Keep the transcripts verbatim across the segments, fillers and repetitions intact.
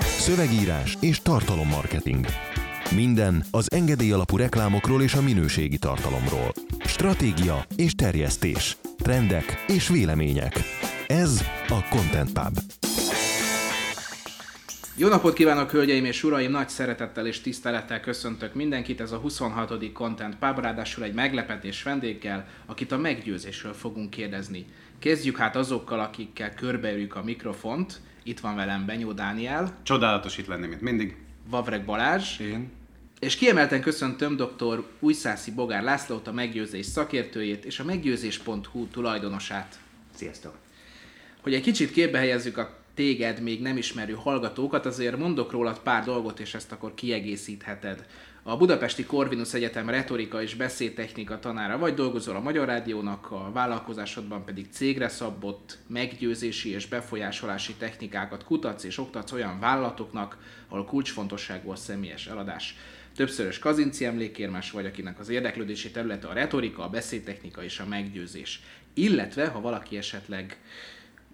Szövegírás és tartalommarketing. Minden az engedély alapú reklámokról és a minőségi tartalomról. Stratégia és terjesztés. Trendek és vélemények. Ez a Kontent Pub. Jó napot kívánok, hölgyeim és uraim! Nagy szeretettel és tisztelettel köszöntök mindenkit. Ez a huszonhatodik Kontent Pub, ráadásul egy meglepetés vendéggel, akit a meggyőzésről fogunk kérdezni. Kezdjük hát azokkal, akikkel körbeüljük a mikrofont. Itt van velem Benyó Dániel. Csodálatos itt lenni, mint mindig. Vavrek Balázs. Én. És kiemelten köszöntöm doktor Újszászi Bogár Lászlót, a meggyőzés szakértőjét és a meggyőzés pont hu tulajdonosát. Sziasztok! Hogy egy kicsit képbe helyezzük a téged még nem ismerő hallgatókat, azért mondok rólad pár dolgot, és ezt akkor kiegészítheted. A Budapesti Corvinus Egyetem retorika és beszédtechnika tanára vagy, dolgozol a Magyar Rádiónak, a vállalkozásodban pedig cégre szabott meggyőzési és befolyásolási technikákat kutatsz és oktatsz olyan vállalatoknak, ahol kulcsfontosságú a személyes eladás. Többszörös Kazinczy emlékérmes vagy, akinek az érdeklődési területe a retorika, a beszédtechnika és a meggyőzés. Illetve, ha valaki esetleg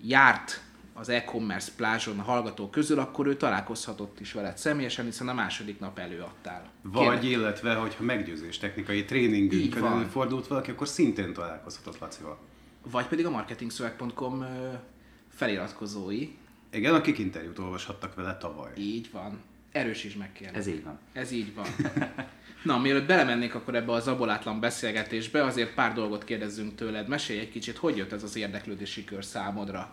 járt az e-commerce plázson a hallgatók közül, akkor ő találkozhatott is veled személyesen, hiszen a második nap előadtál. Vagy Kérlek. Illetve, hogyha meggyőzés technikai tréningünkön előfordult valaki, akkor szintén találkozhatott Lacival. Vagy pedig a marketing szöveg pont com feliratkozói. Igen, akik interjút olvashattak vele tavaly. Így van. Erősítsd meg, kérlek. Ez így van. Ez így van. Na, mielőtt belemennék akkor ebbe a zabolátlan beszélgetésbe, azért pár dolgot kérdezzünk tőled. Mesélj egy kicsit, hogy jött ez az érdeklődési kör számodra?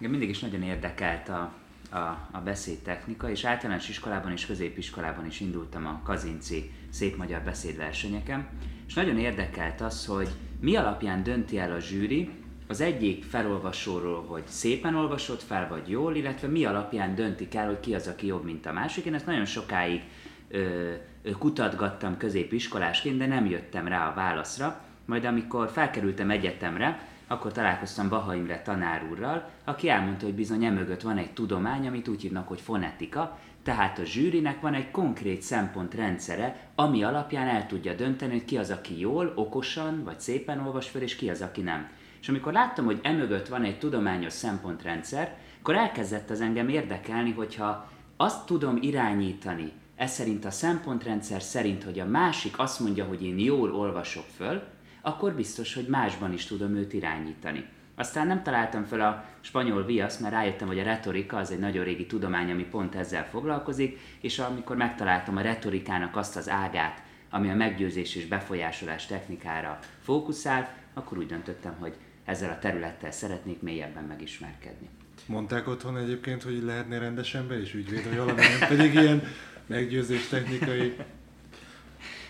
Igen, mindig is nagyon érdekelt a, a, a beszédtechnika, és általános iskolában és középiskolában is indultam a Kazinczy szép magyar beszédversenyeken, és nagyon érdekelt az, hogy mi alapján dönti el a zsűri az egyik felolvasóról, hogy szépen olvasott fel, vagy jól, illetve mi alapján döntik el, hogy ki az, aki jobb, mint a másik. Én ezt nagyon sokáig ö, kutatgattam középiskolásként, de nem jöttem rá a válaszra. Majd amikor felkerültem egyetemre, akkor találkoztam Baha Imre tanár úrral, aki elmondta, hogy bizony emögött van egy tudomány, amit úgy hívnak, hogy fonetika, tehát a zsűrinek van egy konkrét szempontrendszere, ami alapján el tudja dönteni, hogy ki az, aki jól, okosan vagy szépen olvas fel, és ki az, aki nem. És amikor láttam, hogy emögött van egy tudományos szempontrendszer, akkor elkezdett az engem érdekelni, hogyha azt tudom irányítani, ez szerint a szempontrendszer szerint, hogy a másik azt mondja, hogy én jól olvasok föl, akkor biztos, hogy másban is tudom őt irányítani. Aztán nem találtam fel a spanyol viaszt, mert rájöttem, hogy a retorika az egy nagyon régi tudomány, ami pont ezzel foglalkozik, és amikor megtaláltam a retorikának azt az ágát, ami a meggyőzés és befolyásolás technikára fókuszál, akkor úgy döntöttem, hogy ezzel a területtel szeretnék mélyebben megismerkedni. Mondták otthon egyébként, hogy lehetnél rendes ember és ügyvéd, hogy valamilyen pedig ilyen meggyőzés technikai...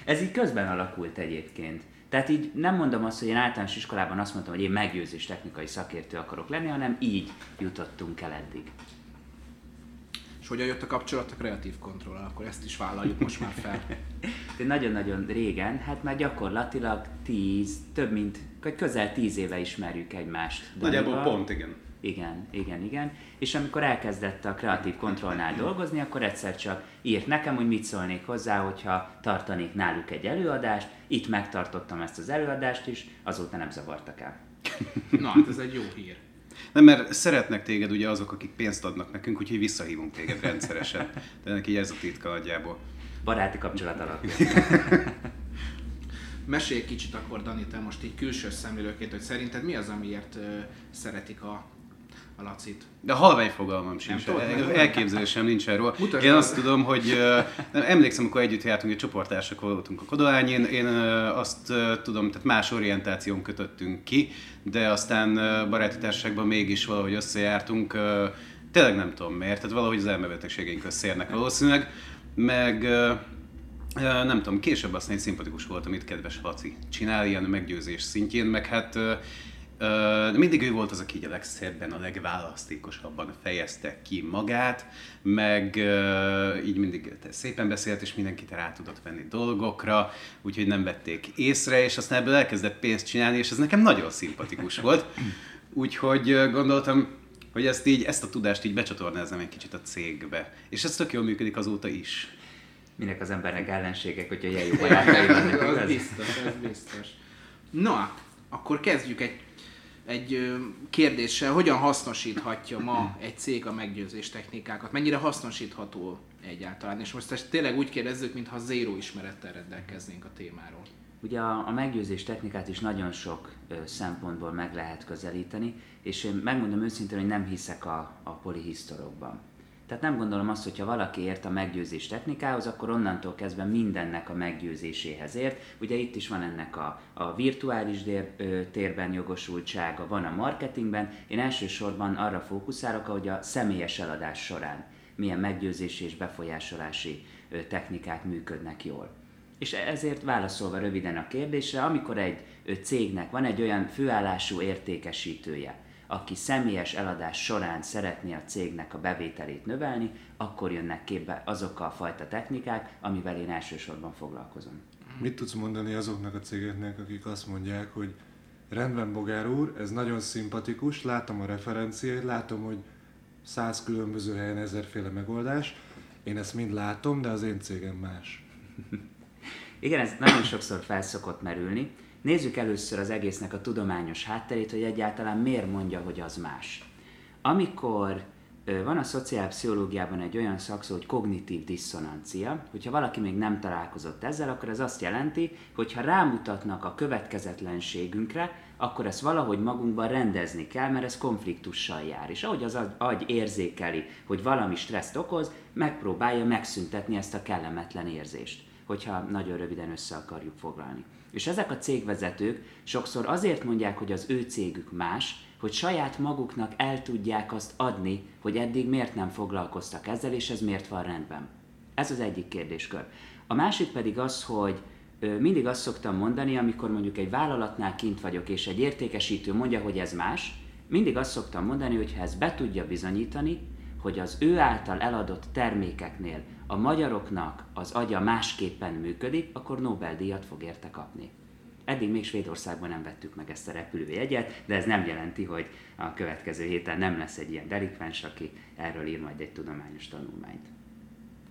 Ez így közben alakult egyébként. Tehát így nem mondom azt, hogy én általános iskolában azt mondtam, hogy én meggyőzés technikai szakértő akarok lenni, hanem így jutottunk el eddig. És hogyan jött a kapcsolat a Creative Control-al? Akkor ezt is vállaljuk most már fel. De nagyon-nagyon régen, hát már gyakorlatilag tíz, több mint, közel tíz éve ismerjük egymást. Nagyjából pont, igen. Igen, igen, igen. És amikor elkezdett a Creative Controlnál dolgozni, akkor egyszer csak írt nekem, hogy mit szólnék hozzá, hogyha tartanék náluk egy előadást. Itt megtartottam ezt az előadást is, azóta nem zavartak el. Na, hát ez egy jó hír. Nem, mert szeretnek téged ugye azok, akik pénzt adnak nekünk, úgyhogy visszahívunk téged rendszeresen. De neki ez a titka nagyjából. Baráti kapcsolat alapján. Mesélj kicsit akkor, Dani, te most így külső szemlélőként, hogy szerinted mi az, amiért ö, szeretik a... a Lacit. De halvány fogalmam sincs. Elképzelésem nincs erről. Mutasd én azt tudom, hogy nem, emlékszem, amikor együtt jártunk, egy csoportársak voltunk a Kodolány, én, én azt tudom, tehát más orientáción kötöttünk ki, de aztán baráti társaságban mégis valahogy összejártunk. Tényleg nem tudom miért, tehát valahogy az elmebetegségeink összeérnek valószínűleg, meg nem tudom, később aztán én szimpatikus voltam, itt kedves Laci csinál ilyen meggyőzés szintjén, meg hát Uh, mindig ő volt az, aki így a legszebben, a legválasztékosabban fejezte ki magát, meg uh, így mindig szépen beszélt, és mindenkit rá tudott venni dolgokra, úgyhogy nem vették észre, és aztán ebből elkezdett pénzt csinálni, és ez nekem nagyon szimpatikus volt. Úgyhogy uh, gondoltam, hogy ezt, így, ezt a tudást így becsatornázom egy kicsit a cégbe. És ez tök jól működik azóta is. Minek az embernek ellenségek, hogyha ilyen jó barátai vannak. Ez biztos, ez biztos. Na, akkor kezdjük egy egy kérdéssel, hogyan hasznosíthatja ma egy cég a meggyőzés technikákat? Mennyire hasznosítható egyáltalán? És most ezt tényleg úgy kérdezzük, mintha zéró ismerettel rendelkeznénk a témáról. Ugye a, a meggyőzés technikát is nagyon sok ö, szempontból meg lehet közelíteni, és én megmondom őszintén, hogy nem hiszek a, a polihisztorokban. Tehát nem gondolom azt, hogyha valaki ért a meggyőzés technikához, akkor onnantól kezdve mindennek a meggyőzéséhez ért. Ugye itt is van ennek a, a virtuális dér, ö, térben jogosultsága, van a marketingben. Én elsősorban arra fókuszálok, hogy a személyes eladás során milyen meggyőzési és befolyásolási ö, technikák működnek jól. És ezért válaszolva röviden a kérdésre, amikor egy cégnek van egy olyan főállású értékesítője, aki személyes eladás során szeretné a cégnek a bevételét növelni, akkor jönnek képbe azok a fajta technikák, amivel én elsősorban foglalkozom. Mit tudsz mondani azoknak a cégeknek, akik azt mondják, hogy rendben, Bogár úr, ez nagyon szimpatikus, látom a referenciáit, látom, hogy száz különböző helyen ezerféle megoldás, én ezt mind látom, de az én cégem más. Igen, ez nagyon sokszor felszokott merülni. Nézzük először az egésznek a tudományos hátterét, hogy egyáltalán miért mondja, hogy az más. Amikor van a szociálpszichológiában egy olyan szakszó, hogy kognitív diszonancia, hogyha valaki még nem találkozott ezzel, akkor ez azt jelenti, hogy ha rámutatnak a következetlenségünkre, akkor ezt valahogy magunkban rendezni kell, mert ez konfliktussal jár. És ahogy az agy érzékeli, hogy valami stresszt okoz, megpróbálja megszüntetni ezt a kellemetlen érzést, hogyha nagyon röviden össze akarjuk foglalni. És ezek a cégvezetők sokszor azért mondják, hogy az ő cégük más, hogy saját maguknak el tudják azt adni, hogy eddig miért nem foglalkoztak ezzel, és ez miért van rendben. Ez az egyik kérdéskör. A másik pedig az, hogy mindig azt szoktam mondani, amikor mondjuk egy vállalatnál kint vagyok, és egy értékesítő mondja, hogy ez más, mindig azt szoktam mondani, hogy ha ezt be tudja bizonyítani, hogy az ő által eladott termékeknél a magyaroknak az agya másképpen működik, akkor Nobel-díjat fog érte kapni. Eddig még Svédországban nem vettük meg ezt a repülőjegyet, de ez nem jelenti, hogy a következő héten nem lesz egy ilyen delikvens, aki erről ír majd egy tudományos tanulmányt.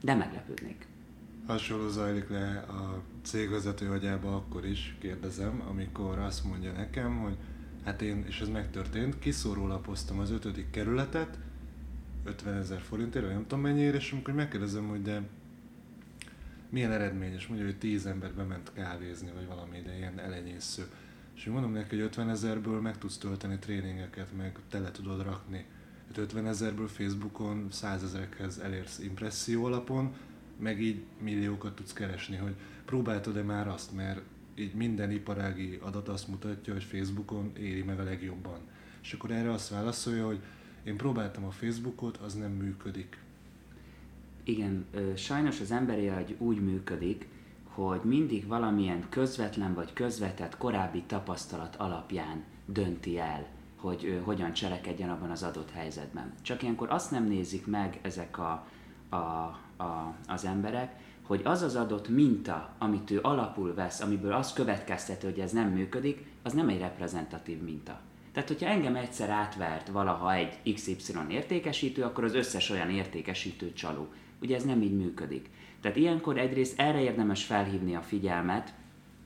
De meglepődnék. Hasonló zajlik le a cégvezető agyába akkor is, kérdezem, amikor azt mondja nekem, hogy hát én, és ez megtörtént, kiszórólapoztam az ötödik kerületet, ötvenezer forintért, vagy nem tudom mennyiért, és amikor megkérdezem, hogy de milyen eredmény, és mondja, hogy tíz ember bement kávézni, vagy valami, de ilyen elenyésző. És mondom neki, hogy ötvenezerből meg tudsz tölteni tréningeket, meg tele tudod rakni. Hát ötvenezerből Facebookon százezerekhez elérsz impresszió alapon, meg így milliókat tudsz keresni, hogy próbáltad-e már azt, mert így minden iparági adat azt mutatja, hogy Facebookon éri meg a legjobban. És akkor erre azt válaszolja, hogy én próbáltam a Facebookot, az nem működik. Igen, sajnos az emberi agy úgy működik, hogy mindig valamilyen közvetlen vagy közvetett korábbi tapasztalat alapján dönti el, hogy hogyan cselekedjen abban az adott helyzetben. Csak ilyenkor azt nem nézik meg ezek a, a, a, az emberek, hogy az az adott minta, amit ő alapul vesz, amiből azt következteti, hogy ez nem működik, az nem egy reprezentatív minta. Tehát, hogyha engem egyszer átvert valaha egy iksz ipszilon értékesítő, akkor az összes olyan értékesítő csaló. Ugye ez nem így működik. Tehát ilyenkor egyrészt erre érdemes felhívni a figyelmet,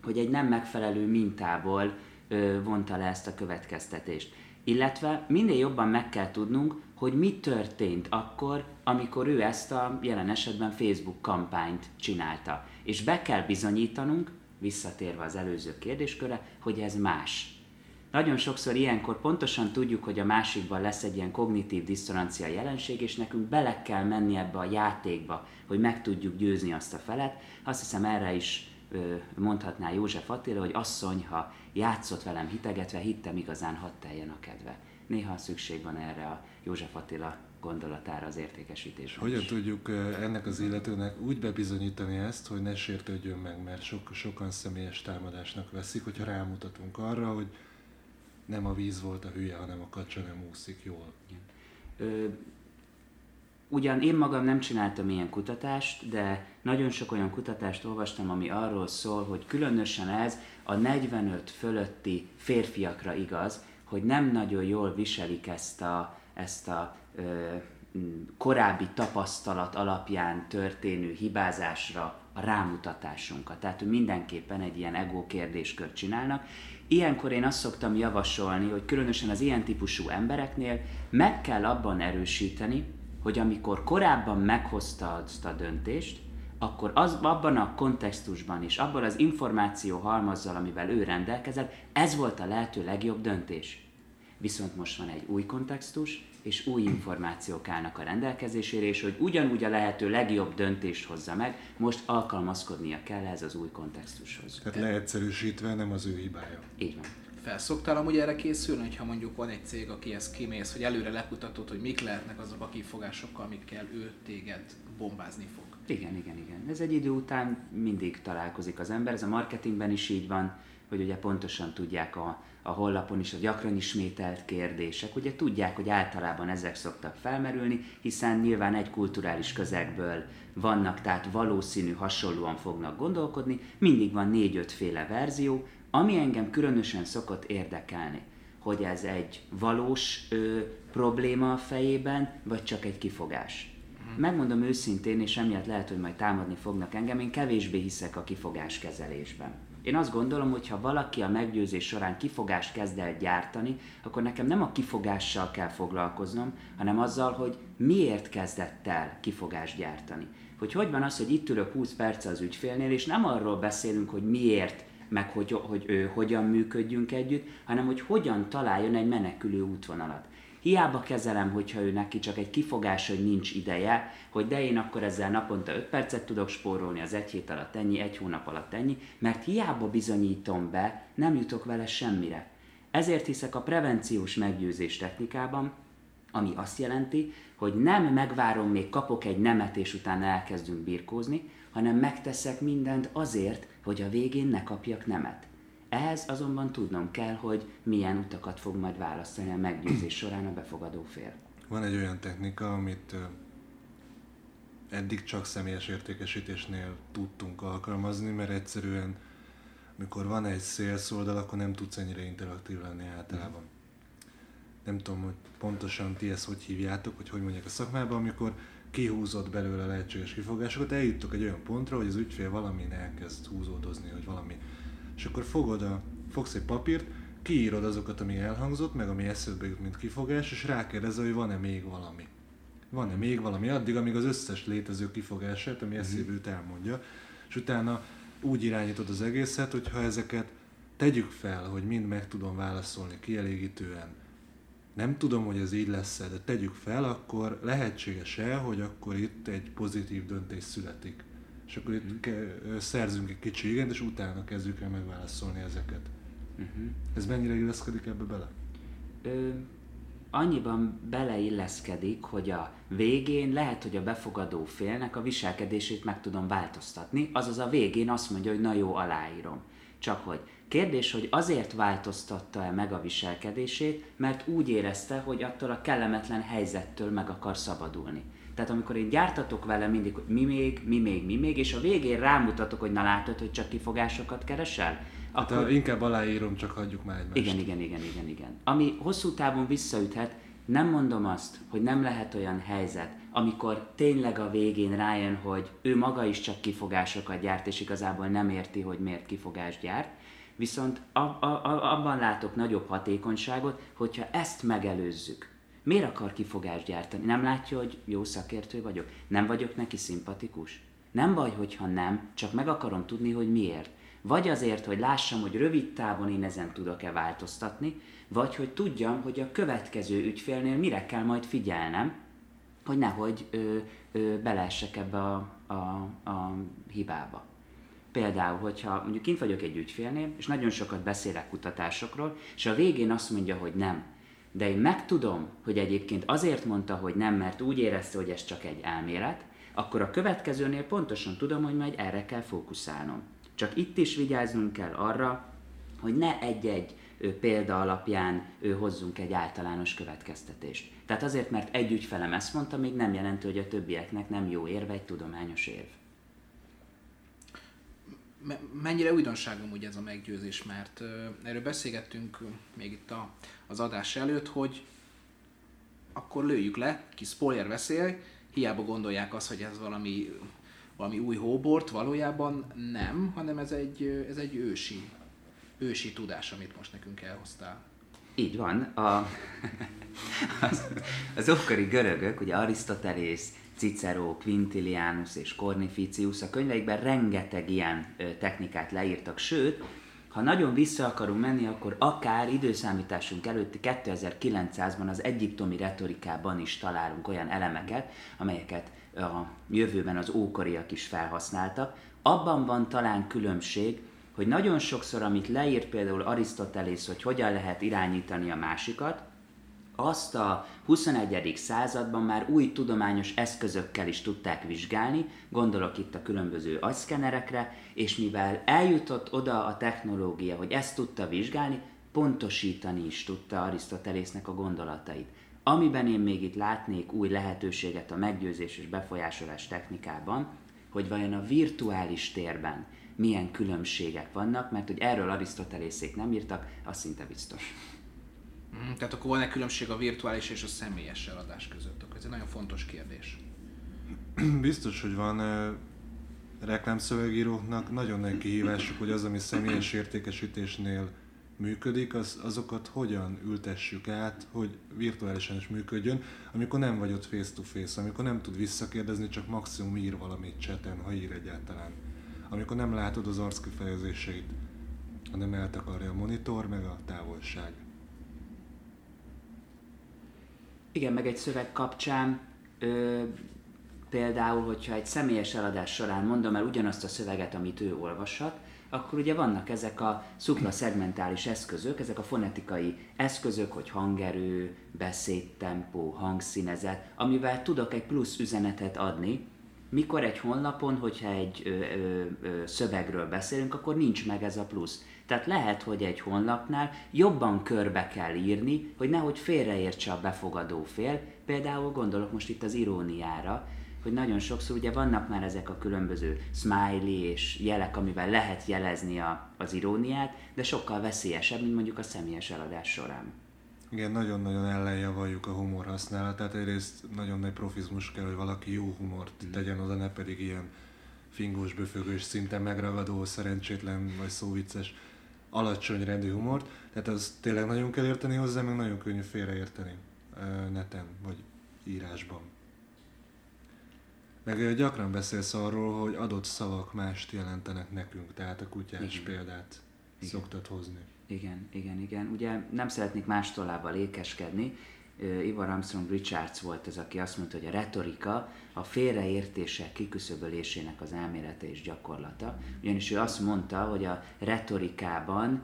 hogy egy nem megfelelő mintából ö, vonta le ezt a következtetést. Illetve minél jobban meg kell tudnunk, hogy mi történt akkor, amikor ő ezt a jelen esetben Facebook kampányt csinálta. És be kell bizonyítanunk, visszatérve az előző kérdéskörre, hogy ez más. Nagyon sokszor ilyenkor pontosan tudjuk, hogy a másikban lesz egy ilyen kognitív diszonancia jelenség, és nekünk bele kell menni ebbe a játékba, hogy meg tudjuk győzni azt a felet. Azt hiszem, erre is mondhatná József Attila, hogy asszony, ha játszott velem hitegetve, hittem igazán, hadd teljen a kedve. Néha szükség van erre a József Attila gondolatára az értékesítésben. Hogyan tudjuk ennek az illetőnek úgy bebizonyítani ezt, hogy ne sértődjön meg, mert so- sokan személyes támadásnak veszik, hogyha rámutatunk arra, hogy nem a víz volt a hülye, hanem a kacsa nem úszik jól. Ö, ugyan én magam nem csináltam ilyen kutatást, de nagyon sok olyan kutatást olvastam, ami arról szól, hogy különösen ez a negyvenöt fölötti férfiakra igaz, hogy nem nagyon jól viselik ezt a, ezt a ö, korábbi tapasztalat alapján történő hibázásra a rámutatásunkat. Tehát, hogy mindenképpen egy ilyen ego kérdéskört csinálnak, Ilyenkor én azt szoktam javasolni, hogy különösen az ilyen típusú embereknél meg kell abban erősíteni, hogy amikor korábban meghozta azt a döntést, akkor az, abban a kontextusban és abban az információ halmazzal, amivel ő rendelkezett, ez volt a lehető legjobb döntés. Viszont most van egy új kontextus, és új információk állnak a rendelkezésére, és hogy ugyanúgy a lehető legjobb döntést hozza meg, most alkalmazkodnia kell ez az új kontextushoz. Tehát leegyszerűsítve nem az ő hibája. Így van. Felszoktál amúgy erre készülni, hogyha mondjuk van egy cég, akihez kimész, hogy előre lekutatod, hogy mik lehetnek azok a kifogásokkal, amikkel ő téged bombázni fog? Igen, igen, igen. Ez egy idő után mindig találkozik az ember, ez a marketingben is így van, hogy ugye pontosan tudják a, a honlapon is a gyakran ismételt kérdések, ugye tudják, hogy általában ezek szoktak felmerülni, hiszen nyilván egy kulturális közegből vannak, tehát valószínű hasonlóan fognak gondolkodni, mindig van négy-öt féle verzió, ami engem különösen szokott érdekelni, hogy ez egy valós ö, probléma a fejében, vagy csak egy kifogás. Megmondom őszintén, és emiatt lehet, hogy majd támadni fognak engem, én kevésbé hiszek a kifogáskezelésben. Én azt gondolom, hogy ha valaki a meggyőzés során kifogást kezd el gyártani, akkor nekem nem a kifogással kell foglalkoznom, hanem azzal, hogy miért kezdett el kifogást gyártani. Hogy hogy van az, hogy itt ülök húsz perc az ügyfélnél, és nem arról beszélünk, hogy miért, meg hogy, hogy ő, hogyan működjünk együtt, hanem hogy hogyan találjon egy menekülő útvonalat. Hiába kezelem, hogyha ő neki csak egy kifogás, hogy nincs ideje, hogy de én akkor ezzel naponta öt percet tudok spórolni, az egy hét alatt ennyi, egy hónap alatt ennyi, mert hiába bizonyítom be, nem jutok vele semmire. Ezért hiszek a prevenciós meggyőzés technikában, ami azt jelenti, hogy nem megvárom, még kapok egy nemet, és utána elkezdünk birkózni, hanem megteszek mindent azért, hogy a végén ne kapjak nemet. Ehhez azonban tudnom kell, hogy milyen utakat fog majd választani a meggyőzés során a befogadó fél. Van egy olyan technika, amit eddig csak személyes értékesítésnél tudtunk alkalmazni, mert egyszerűen, mikor van egy sales oldal, akkor nem tudsz ennyire interaktív lenni általában. Nem tudom, hogy pontosan ti ezt hogy hívjátok, hogy hogy mondják a szakmában, amikor kihúzott belőle a lehetséges kifogásokat, eljuttok egy olyan pontra, hogy az ügyfél valamin elkezd húzódozni, hogy valami... És akkor fogod a, fogsz egy papírt, kiírod azokat, ami elhangzott, meg ami eszedbe jut, mint kifogás, és rákérdezel, hogy van-e még valami. Van-e még valami, addig, amíg az összes létező kifogását, ami eszébe jut, elmondja. És utána úgy irányítod az egészet, hogyha ezeket tegyük fel, hogy mind meg tudom válaszolni kielégítően. Nem tudom, hogy ez így lesz-e, de tegyük fel, akkor lehetséges-e, hogy akkor itt egy pozitív döntés születik. És akkor itt ke- szerzünk egy kicsi igent, és utána kezdjük el megválaszolni ezeket. Uh-huh. Ez mennyire illeszkedik ebbe bele? Ö, annyiban beleilleszkedik, hogy a végén lehet, hogy a befogadó félnek a viselkedését meg tudom változtatni, azaz a végén azt mondja, hogy na jó, aláírom. Csak hogy kérdés, hogy azért változtatta-e meg a viselkedését, mert úgy érezte, hogy attól a kellemetlen helyzettől meg akar szabadulni. Tehát amikor én gyártatok vele mindig, hogy mi még, mi még, mi még, és a végén rámutatok, hogy na látod, hogy csak kifogásokat keresel? Akkor... Hát inkább aláírom, csak hagyjuk már egymást. Igen, igen, igen, igen, igen. Ami hosszú távon visszaüthet, nem mondom azt, hogy nem lehet olyan helyzet, amikor tényleg a végén rájön, hogy ő maga is csak kifogásokat gyárt, és igazából nem érti, hogy miért kifogást gyárt, viszont a, a, a, abban látok nagyobb hatékonyságot, hogyha ezt megelőzzük. Miért akar kifogást gyártani? Nem látja, hogy jó szakértő vagyok? Nem vagyok neki szimpatikus? Nem baj, hogyha nem, csak meg akarom tudni, hogy miért. Vagy azért, hogy lássam, hogy rövid távon én ezen tudok-e változtatni, vagy hogy tudjam, hogy a következő ügyfélnél mire kell majd figyelnem, hogy nehogy ö, ö, beleessek ebbe a, a, a hibába. Például, hogyha mondjuk kint vagyok egy ügyfélnél, és nagyon sokat beszélek kutatásokról, és a végén azt mondja, hogy nem. De én megtudom, hogy egyébként azért mondta, hogy nem, mert úgy érezte, hogy ez csak egy elmélet, akkor a következőnél pontosan tudom, hogy majd erre kell fókuszálnom. Csak itt is vigyáznunk kell arra, hogy ne egy-egy példa alapján hozzunk egy általános következtetést. Tehát azért, mert egy ügyfelem ezt mondta, még nem jelenti, hogy a többieknek nem jó érve egy tudományos érv. Mennyire újdonság amúgy ez a meggyőzés, mert uh, erről beszélgettünk még itt a, az adás előtt, hogy akkor lőjük le, ki spoiler veszély, hiába gondolják azt, hogy ez valami, valami új hóbort, valójában nem, hanem ez egy, ez egy ősi ősi tudás, amit most nekünk elhoztál. Így van. A, az, az ókori görögök, ugye Arisztotelész, Cicero, Quintilianus és Cornificius a könyveikben rengeteg ilyen technikát leírtak, sőt, ha nagyon vissza akarunk menni, akkor akár időszámításunk előtti kétezer-kilencszázban az egyiptomi retorikában is találunk olyan elemeket, amelyeket a jövőben az ókoriak is felhasználtak. Abban van talán különbség, hogy nagyon sokszor, amit leírt például Arisztotelész, hogy hogyan lehet irányítani a másikat, azt a huszonegyedik században már új tudományos eszközökkel is tudták vizsgálni, gondolok itt a különböző agyszkenerekre, és mivel eljutott oda a technológia, hogy ezt tudta vizsgálni, pontosítani is tudta Arisztotelésznek a gondolatait. Amiben én még itt látnék új lehetőséget a meggyőzés és befolyásolás technikában, hogy vajon a virtuális térben milyen különbségek vannak, mert hogy erről Arisztotelészék nem írtak, az szinte biztos. Mm, tehát akkor van-e különbség a virtuális és a személyes eladás között? Ez egy nagyon fontos kérdés. Biztos, hogy van e, reklámszövegíróknak nagyon nagy kihívásuk, hogy az, ami személyes értékesítésnél működik, az, azokat hogyan ültessük át, hogy virtuálisan is működjön, amikor nem vagy ott face-to-face, amikor nem tud visszakérdezni, csak maximum ír valamit cseten, ha ír egyáltalán. Amikor nem látod az arckifejezéseit, hanem eltakarja a monitor, meg a távolság. Igen, meg egy szöveg kapcsán, ö, például, hogyha egy személyes eladás során mondom el ugyanazt a szöveget, amit ő olvashat, akkor ugye vannak ezek a szuplaszegmentális eszközök, ezek a fonetikai eszközök, hogy hangerő, beszédtempó, hangszínezet, amivel tudok egy plusz üzenetet adni. Mikor egy honlapon, hogyha egy ö, ö, ö, szövegről beszélünk, akkor nincs meg ez a plusz. Tehát lehet, hogy egy honlapnál jobban körbe kell írni, hogy nehogy félreértse a befogadó fél. Például gondolok most itt az iróniára, hogy nagyon sokszor ugye vannak már ezek a különböző smiley és jelek, amivel lehet jelezni a, az iróniát, de sokkal veszélyesebb, mint mondjuk a személyes eladás során. Igen, nagyon-nagyon ellenjavaljuk a humor használatát. Egyrészt nagyon nagy profizmus kell, hogy valaki jó humort tegyen oda, ne pedig ilyen fingós, böfögős, szinte megragadó, szerencsétlen vagy szóvicces, alacsony rendű humort. Tehát az tényleg nagyon kell érteni hozzá, meg nagyon könnyű félreérteni neten vagy írásban. Meg gyakran beszélsz arról, hogy adott szavak mást jelentenek nekünk, tehát a kutyás igen. példát igen. szoktad hozni. Igen, igen, igen. Ugye nem szeretnék más tollába lékeskedni. Ivar Armstrong Richards volt az, aki azt mondta, hogy a retorika a félreértések kiküszöbölésének az elmélete és gyakorlata. Ugyanis ő azt mondta, hogy a retorikában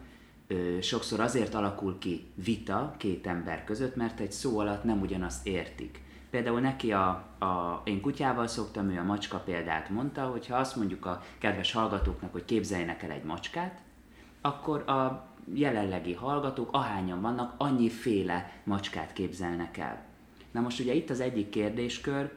ö, sokszor azért alakul ki vita két ember között, mert egy szó alatt nem ugyanazt értik. Például neki a, a, én kutyával szoktam, ő a macska példát mondta, hogyha azt mondjuk a kedves hallgatóknak, hogy képzeljenek el egy macskát, akkor a jelenlegi hallgatók ahányan vannak, annyi féle macskát képzelnek el. Na most ugye itt az egyik kérdéskör,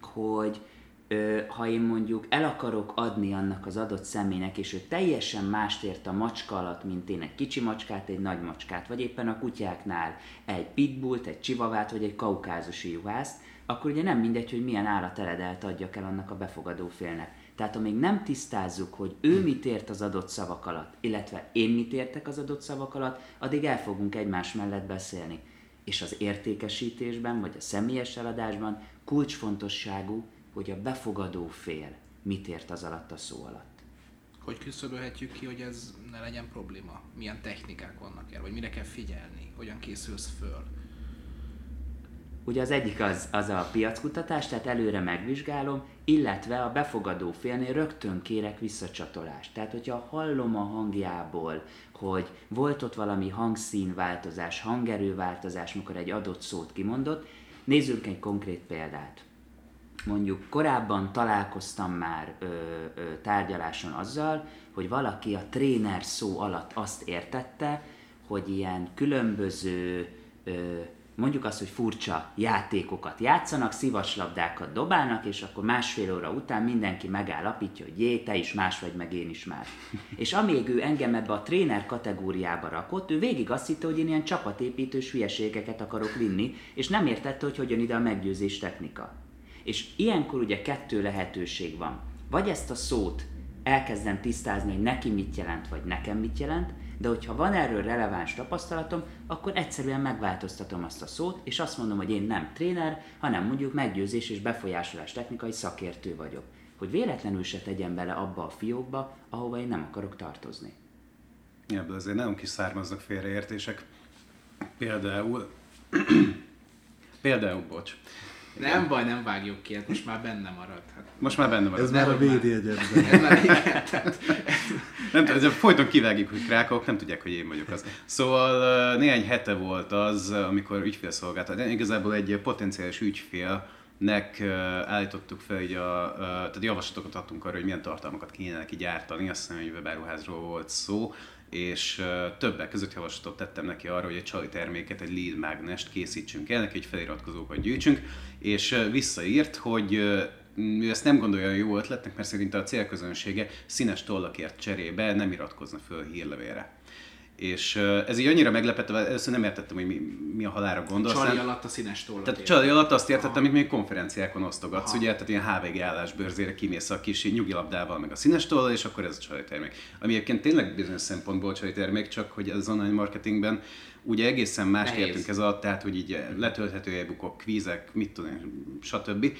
hogy ö, ha én mondjuk el akarok adni annak az adott személynek, és ő teljesen mást ért a macska alatt, mint én egy kicsi macskát, egy nagy macskát, vagy éppen a kutyáknál egy pitbullt, egy csivavát, vagy egy kaukázusi juhászt, akkor ugye nem mindegy, hogy milyen állateledet adjak el annak a befogadó félnek. Tehát amíg nem tisztázzuk, hogy ő mit ért az adott szavak alatt, illetve én mit értek az adott szavak alatt, addig el fogunk egymás mellett beszélni. És az értékesítésben, vagy a személyes eladásban kulcsfontosságú, hogy a befogadó fél mit ért az alatt a szó alatt. Hogy küszöbölhetjük ki, hogy ez ne legyen probléma? Milyen technikák vannak erre? Vagy mire kell figyelni? Hogyan készülsz föl? Ugye az egyik az, az a piackutatás, tehát előre megvizsgálom, illetve a befogadó félnél rögtön kérek visszacsatolást. Tehát, hogyha hallom a hangjából, hogy volt ott valami hangszínváltozás, hangerőváltozás, mikor egy adott szót kimondott, nézzünk egy konkrét példát. Mondjuk korábban találkoztam már ö, ö, tárgyaláson azzal, hogy valaki a tréner szó alatt azt értette, hogy ilyen különböző... Ö, mondjuk azt, hogy furcsa játékokat játszanak, szivaslabdákat dobálnak, és akkor másfél óra után mindenki megállapítja, hogy jé, te is más vagy, meg én is más. És amíg ő engem ebbe a tréner kategóriába rakott, ő végig azt hitte, hogy én ilyen csapatépítős hülyeségeket akarok vinni, és nem értette, hogy hogyan ide a meggyőzés technika. És ilyenkor ugye kettő lehetőség van. Vagy ezt a szót elkezdem tisztázni, hogy neki mit jelent, vagy nekem mit jelent, de hogyha van erről releváns tapasztalatom, akkor egyszerűen megváltoztatom azt a szót, és azt mondom, hogy én nem tréner, hanem mondjuk meggyőzés és befolyásolás technikai szakértő vagyok. Hogy véletlenül se tegyen bele abba a fiókba, ahova én nem akarok tartozni. Ebből azért nagyon kiszármaznak félreértések. Például... Például, bocs. Nem igen. Baj, nem vágjuk ki, hát most már benne marad. Hát, most már benne marad. Ez már a védi egyetem. Ez már igen. Nem tudom, folyton kivágjuk, hogy krákok, nem tudják, hogy én vagyok az. Szóval néhány hete volt az, amikor ügyfélszolgáltat. Igazából egy potenciális ügyfélnek állítottuk fel, így a, tehát javaslatokat adtunk arra, hogy milyen tartalmakat kéne neki gyártani. Azt hiszem, hogy webáruházról volt szó. És többek között javaslatot tettem neki arra, hogy egy csali terméket, egy lead mágnest készítsünk el, neki egy feliratkozókat gyűjtsünk, és visszaírt, hogy ő ezt nem gondolja a jó ötletnek, mert szerint a célközönsége színes tollakért cserébe nem iratkozna föl hírlevélre. És ez így annyira meglepett, először nem értettem, hogy mi, mi a halálra gondolsz. Csali alatt a színes tollakért. Tehát csali alatt azt értettem, amit még konferenciákon osztogatsz, ugye, tehát ilyen há vé gé állásbőrzére kimész a kis nyugilabdával meg a színes tollal, és akkor ez a csali termék. Ami egyébként tényleg bizonyos szempontból csali termék, csak hogy az online marketingben ugye egészen mást értünk ez alatt, tehát hogy így letölthető e-bookok, kvízek, mit tudom én, stb.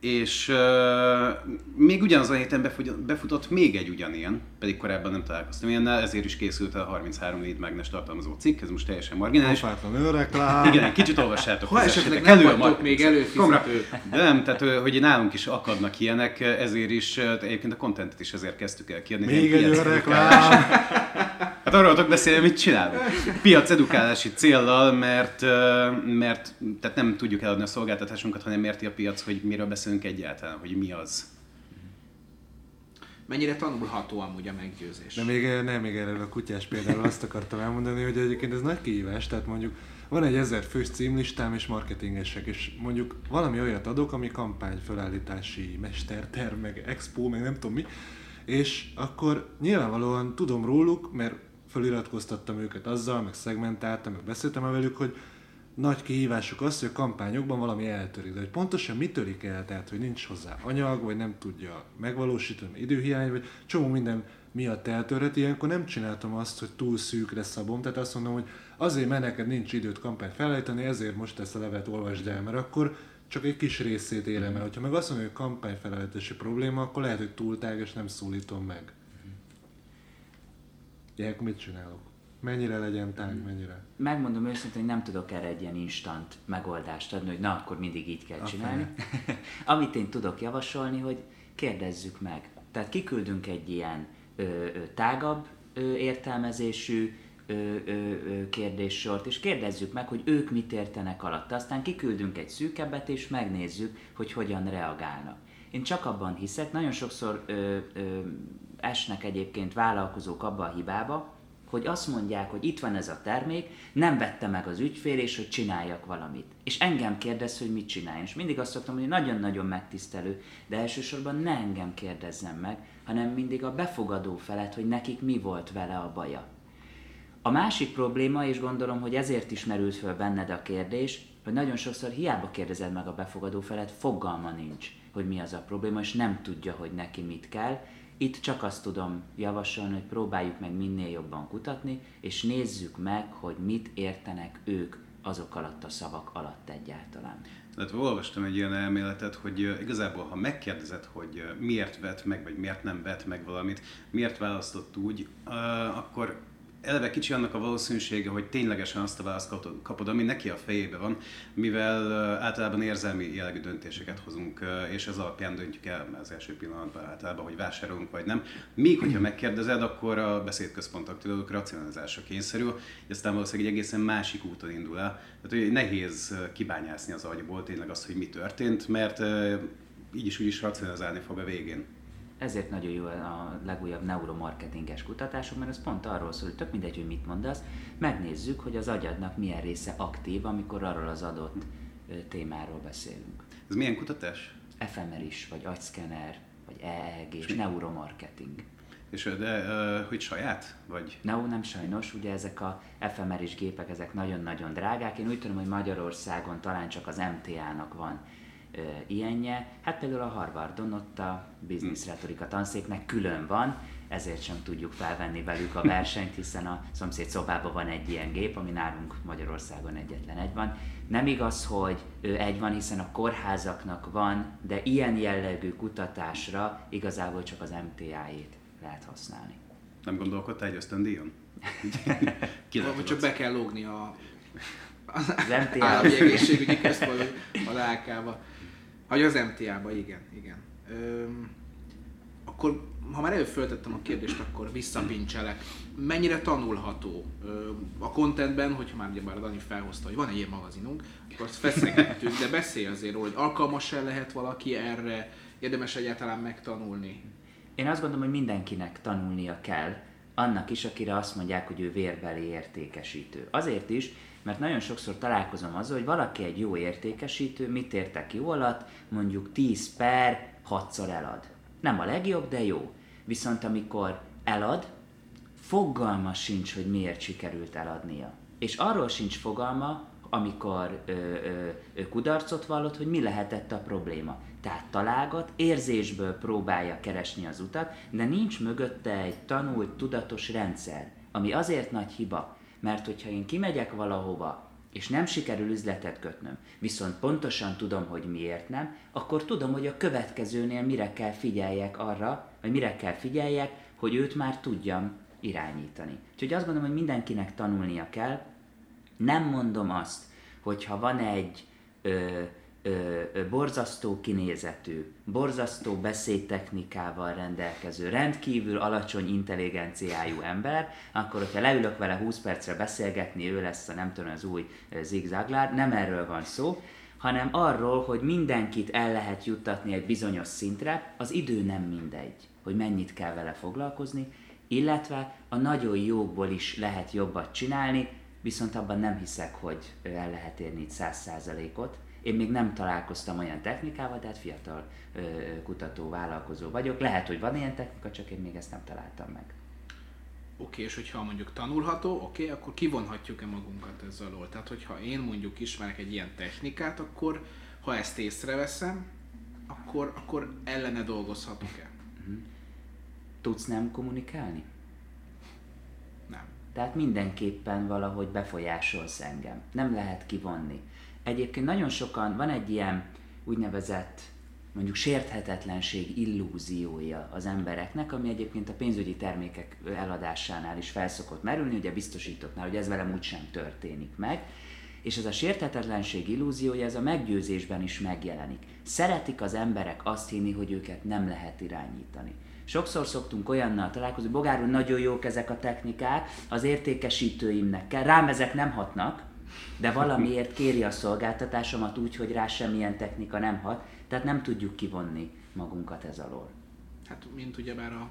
És euh, még ugyanazon a héten befutott, befutott még egy ugyanilyen, pedig korábban nem találkoztam ilyennel, ezért is készült el a harminchárom lead magnes tartalmazó cikk, ez most teljesen marginális. Hopátlan önreklám. Igen, kicsit olvassátok. Ha esetleg nem vagytok még előfizető. De nem, tehát hogy nálunk is akadnak ilyenek, ezért is, egyébként a kontentet is ezért kezdtük el kiadni. Még egy önreklám. Hát arról tudok beszélni, mit csinálunk. Piac edukálási céllal, mert, mert tehát nem tudjuk eladni a szolgáltatásunkat, hanem érti a piac, hogy miről beszélünk egyáltalán, hogy mi az. Mennyire tanulható amúgy a meggyőzés? De még, nem még erről a kutyás például azt akartam elmondani, hogy egyébként ez nagy kihívás, tehát mondjuk van egy ezer fős címlistám és marketingesek, és mondjuk valami olyat adok, ami kampány fölállítási mesterterv, meg expo, meg nem tudom mi, és akkor nyilvánvalóan tudom róluk, mert föliratkoztattam őket azzal, meg szegmentáltam, meg beszéltem velük, hogy nagy kihívásuk az, hogy a kampányokban valami eltörik, de hogy pontosan mi törik el, tehát hogy nincs hozzá anyag, vagy nem tudja megvalósítani, időhiány, vagy csomó minden miatt eltörhet, ilyenkor nem csináltam azt, hogy túl szűkre szabom, tehát azt mondom, hogy azért, mert neked nincs időt kampányt felállítani, ezért most ezt a levet olvasd el, mert akkor csak egy kis részét érem el. Ha meg azt mondom, hogy kampányfelállítási probléma, akkor lehet, hogy túltág, és nem szólítom meg. Ilyenkor mit csinálok? Mennyire legyen tág, mennyire? Megmondom őszintén, hogy nem tudok erre egy ilyen instant megoldást adni, hogy na, akkor mindig így kell csinálni. Amit én tudok javasolni, hogy kérdezzük meg. Tehát kiküldünk egy ilyen ö, ö, tágabb ö, értelmezésű ö, ö, ö, kérdéssort, és kérdezzük meg, hogy ők mit értenek alatt. Aztán kiküldünk egy szűkebbet, és megnézzük, hogy hogyan reagálnak. Én csak abban hiszek, nagyon sokszor ö, ö, esnek egyébként vállalkozók abba a hibába, hogy azt mondják, hogy itt van ez a termék, nem vette meg az ügyfél, és hogy csináljak valamit. És engem kérdez, hogy mit csináljon. És mindig azt szoktam, hogy nagyon-nagyon megtisztelő, de elsősorban ne engem kérdezzen meg, hanem mindig a befogadó felet, hogy nekik mi volt vele a baja. A másik probléma, és gondolom, hogy ezért is merült föl benned a kérdés, hogy nagyon sokszor hiába kérdezed meg a befogadó felet, fogalma nincs, hogy mi az a probléma, és nem tudja, hogy neki mit kell. Itt csak azt tudom javasolni, hogy próbáljuk meg minél jobban kutatni, és nézzük meg, hogy mit értenek ők azok alatt a szavak alatt egyáltalán. Tehát olvastam egy olyan elméletet, hogy igazából ha megkérdezed, hogy miért vett meg, vagy miért nem vett meg valamit, miért választott úgy, akkor eleve kicsi annak a valószínűsége, hogy ténylegesen azt a választ kapod, ami neki a fejébe van, mivel általában érzelmi jellegű döntéseket hozunk, és ez alapján döntjük el az első pillanatban általában, hogy vásárolunk vagy nem. Még hogyha megkérdezed, akkor a beszédközpont aktiválók racionalizásra kényszerül, és aztán valószínűleg egy egészen másik úton indul el. Tehát hogy nehéz kibányászni az agyból tényleg azt, hogy mi történt, mert így is úgy is racionalizálni fog a végén. Ezért nagyon jó a legújabb neuromarketinges kutatások, mert ez pont arról szól, hogy tök mindegy, hogy mit mondasz, megnézzük, hogy az agyadnak milyen része aktív, amikor arról az adott témáról beszélünk. Ez milyen kutatás? Efemeris, vagy agyszkener, vagy E E G, és neuromarketing. És de, uh, hogy saját? Vagy? No, nem sajnos, ugye ezek a efemeris gépek, ezek nagyon-nagyon drágák. Én úgy tudom, hogy Magyarországon talán csak az M T A-nak van ilyenje. Hát például a Harvardon, ott a bizniszretorika tanszéknek külön van ezért sem tudjuk felvenni velük a versenyt, hiszen a szomszéd szobában van egy ilyen gép, ami nálunk Magyarországon egyetlen egy van. Nem igaz, hogy egy van, hiszen a kórházaknak van, de ilyen jellegű kutatásra igazából csak az em té á-jét lehet használni. Nem gondolkodtál egy ösztöndíjon? Csak be kell lógni a... az állami egészségügyi központban a lelkába. Vagy az em té á-ba, igen, igen. Öm, akkor, ha már előbb föltettem a kérdést, akkor visszapincselek. Mennyire tanulható öm, a kontentben, hogyha már ugyebár Dani felhozta, hogy van egy ilyen magazinunk, akkor azt feszegettünk, de beszélj azért róla, hogy alkalmas-e lehet valaki erre, érdemes egyáltalán megtanulni? Én azt gondolom, hogy mindenkinek tanulnia kell, annak is, akire azt mondják, hogy ő vérbeli értékesítő. Azért is, mert nagyon sokszor találkozom azzal, hogy valaki egy jó értékesítő, mit értek jó alatt, mondjuk tíz per hatszor elad. Nem a legjobb, de jó. Viszont amikor elad, fogalma sincs, hogy miért sikerült eladnia. És arról sincs fogalma, amikor ö, ö, kudarcot vallott, hogy mi lehetett a probléma. Tehát találgat, érzésből próbálja keresni az utat, de nincs mögötte egy tanult, tudatos rendszer, ami azért nagy hiba, mert hogyha én kimegyek valahova, és nem sikerül üzletet kötnöm, viszont pontosan tudom, hogy miért nem, akkor tudom, hogy a következőnél mire kell figyeljek arra, vagy mire kell figyeljek, hogy őt már tudjam irányítani. Úgyhogy azt gondolom, hogy mindenkinek tanulnia kell. Nem mondom azt, hogyha van egy ö, ö, borzasztó kinézetű, borzasztó beszédtechnikával rendelkező, rendkívül alacsony intelligenciájú ember, akkor hogyha leülök vele húsz percre beszélgetni, ő lesz a nem tudom az új zigzaglár, nem erről van szó, hanem arról, hogy mindenkit el lehet juttatni egy bizonyos szintre, az idő nem mindegy, hogy mennyit kell vele foglalkozni, illetve a nagyon jókból is lehet jobbat csinálni, viszont abban nem hiszek, hogy el lehet érni itt száz százalékot. Én még nem találkoztam olyan technikával, tehát fiatal ö, kutató, vállalkozó vagyok. Lehet, hogy van ilyen technika, csak én még ezt nem találtam meg. Oké, és hogyha mondjuk tanulható, oké, akkor kivonhatjuk-e magunkat ezzel alól? Tehát, hogyha én mondjuk ismerek egy ilyen technikát, akkor ha ezt észreveszem, akkor, akkor ellene dolgozhatok-e? Tudsz nem kommunikálni? Nem. Tehát mindenképpen valahogy befolyásolsz engem. Nem lehet kivonni. Egyébként nagyon sokan, van egy ilyen úgynevezett, mondjuk sérthetetlenség illúziója az embereknek, ami egyébként a pénzügyi termékek eladásánál is felszokott merülni, ugye biztosítóknál, hogy ez velem úgysem történik meg. És ez a sérthetetlenség illúziója, ez a meggyőzésben is megjelenik. Szeretik az emberek azt hinni, hogy őket nem lehet irányítani. Sokszor szoktunk olyannal találkozni, hogy Bogár úr, nagyon jók ezek a technikák, az értékesítőimnek kell, rám ezek nem hatnak, de valamiért kéri a szolgáltatásomat úgy, hogy rá semmilyen technika nem hat, tehát nem tudjuk kivonni magunkat ez alól. Hát, mint ugyebár a,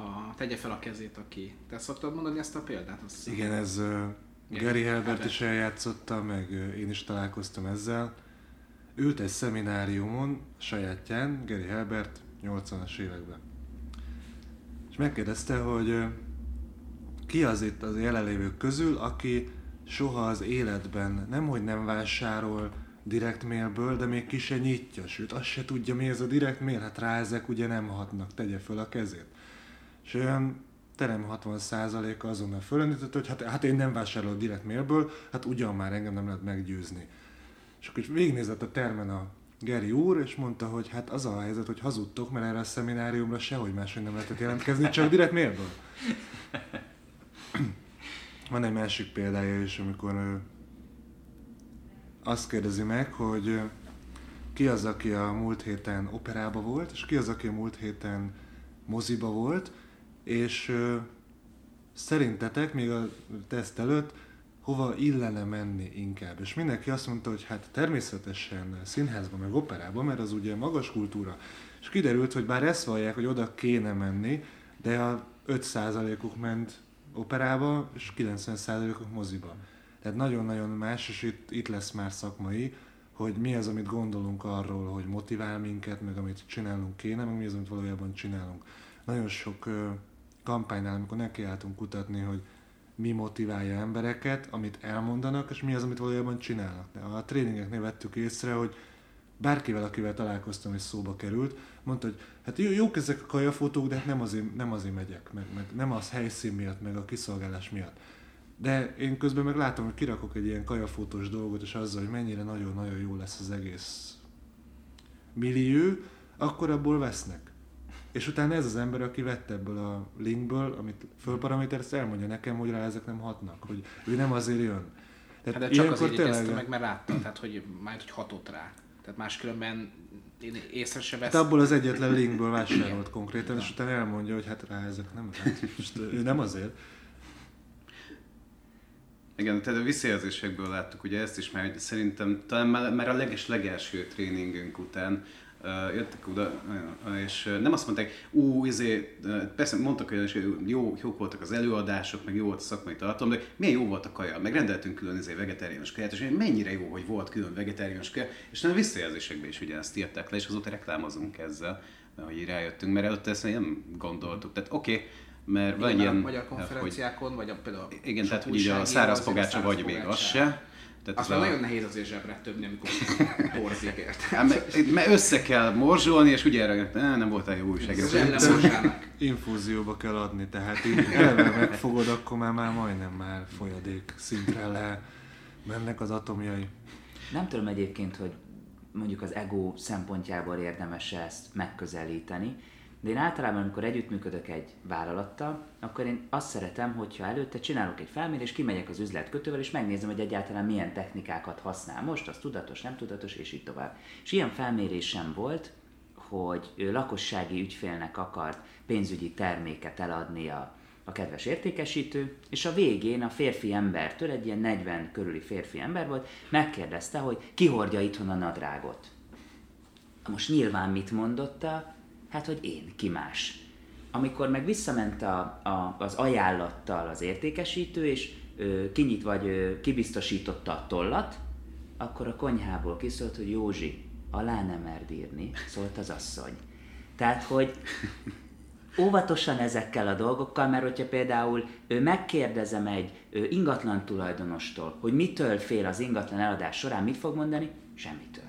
a tegye fel a kezét, aki... Te szoktad mondani ezt a példát? Azt igen, ez uh, Gary Halbert is eljátszotta, meg uh, én is találkoztam ezzel. Ült egy szemináriumon, sajátján, Gary Halbert, nyolcvanas években. És megkérdezte, hogy ki az itt az jelenlévők közül, aki soha az életben nemhogy nem vásárol direkt mailből, de még ki se nyitja, sőt azt se tudja, mi ez a direkt mail, hát rá ezek ugye nem hatnak, tegye föl a kezét. És olyan terem hatvan százaléka azonnal fölöndített, hogy hát, hát én nem vásárolok direkt mailből, hát ugyan már engem nem lehet meggyőzni. És akkor végignézett a termen a Geri úr, és mondta, hogy hát az a helyzet, hogy hazudtok, mert erre a szemináriumra sehogy máshogy nem lehetett jelentkezni, csak direkt mailből. Van egy másik példája is, amikor ő azt kérdezi meg, hogy ki az, aki a múlt héten operába volt, és ki az, aki a múlt héten moziba volt, és szerintetek még a teszt előtt hova illene menni inkább. És mindenki azt mondta, hogy hát természetesen színházban, meg operában, mert az ugye magas kultúra. És kiderült, hogy bár ezt vallják, hogy oda kéne menni, de a öt százalékuk ment operába, és kilencven százalékuk moziba. Tehát nagyon-nagyon más, és itt, itt lesz már szakmai, hogy mi az, amit gondolunk arról, hogy motivál minket, meg amit csinálunk kéne, meg mi az, amit valójában csinálunk. Nagyon sok kampánynál, amikor nekiálltunk kutatni, hogy mi motiválja embereket, amit elmondanak, és mi az, amit valójában csinálnak. De a tréningeknél vettük észre, hogy bárkivel, akivel találkoztam és szóba került, mondta, hogy hát jó, jók ezek a kajafotók, de hát nem azért, nem azért megyek, meg, meg nem az helyszín miatt, meg a kiszolgálás miatt. De én közben meg látom, hogy kirakok egy ilyen kajafotós dolgot, és azzal, hogy mennyire nagyon-nagyon jó lesz az egész millió, akkor abból vesznek. És utána ez az ember, aki vett ebből a linkből, amit fölparamétersz, elmondja nekem, hogy rá ezek nem hatnak, hogy ő nem azért jön. Tehát hát de csak azért tényleg... teszte meg, mert láttam, tehát hogy majd, hogy hatott rá. Tehát máskülönben én észre se veszem. Hát abból az egyetlen linkből vásárolt konkrétan, és utána elmondja, hogy hát rá ezek nem rá. Most ő nem azért. Igen, tehát a visszajelzésekből láttuk ugye ezt is, mert szerintem talán már a leges legelső tréningünk után Uh, jöttek oda, és nem azt mondták, ú, izé, persze mondtak olyan, hogy jó, jók voltak az előadások, meg jó volt a szakmai tartalom, de milyen jó volt a kaja, meg rendeltünk külön izé vegetáriánus kaját, és mennyire jó, hogy volt külön vegetáriánus kaja, és nem a visszajelzésekben is ugye ezt írták le, és azóta reklámozunk ezzel, hogy rájöttünk, mert előtte ezt nem gondoltuk, tehát oké, okay, mert igen, van ilyen... A magyar konferenciákon, vagy a, például... Igen, tehát hogy így a száraz pogácsa vagy még az se. Az a... nagyon nehéz azért zsebre többni, amikor porzik érte. Mert me össze kell morzsolni, és ugye erre nem voltál jó újságíró. Infúzióba kell adni, tehát így eleve megfogod, akkor már, már majdnem már folyadék szintre le mennek az atomjai. Nem tudom egyébként, hogy mondjuk az ego szempontjából érdemes ezt megközelíteni, de én általában, amikor együttműködök egy vállalattal, akkor én azt szeretem, hogyha előtte csinálok egy felmérést, kimegyek az üzletkötővel, és megnézem, hogy egyáltalán milyen technikákat használ most, az tudatos, nem tudatos, és így tovább. És ilyen felmérésem volt, hogy lakossági ügyfélnek akart pénzügyi terméket eladni a, a kedves értékesítő, és a végén a férfi embertől, egy ilyen negyven körüli férfi ember volt, megkérdezte, hogy ki hordja itthon a nadrágot. Most nyilván mit mondotta? Hát, hogy én, ki más. Amikor meg visszament a, a, az ajánlattal az értékesítő, és ö, kinyit vagy ö, kibiztosította a tollat, akkor a konyhából kiszólt, hogy Józsi, alá nem merd írni, szólt az asszony. Tehát, hogy óvatosan ezekkel a dolgokkal, mert hogyha például ö, megkérdezem egy ö, ingatlan tulajdonostól, hogy mitől fél az ingatlan eladás során, mit fog mondani? Semmitől.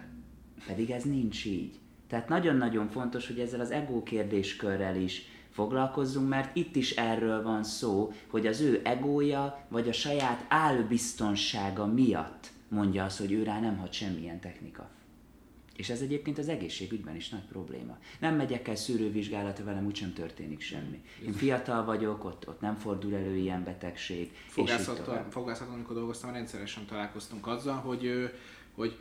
Pedig ez nincs így. Tehát nagyon-nagyon fontos, hogy ezzel az ego kérdéskörrel is foglalkozzunk, mert itt is erről van szó, hogy az ő egója vagy a saját álbiztonsága miatt mondja azt, hogy ő rá nem hat semmilyen technika. És ez egyébként az egészségügyben is nagy probléma. Nem megyek el szűrővizsgálatra, velem úgysem történik semmi. Én fiatal vagyok, ott, ott nem fordul elő ilyen betegség. Fogászatlan, amikor dolgoztam, rendszeresen találkoztunk azzal, hogy, hogy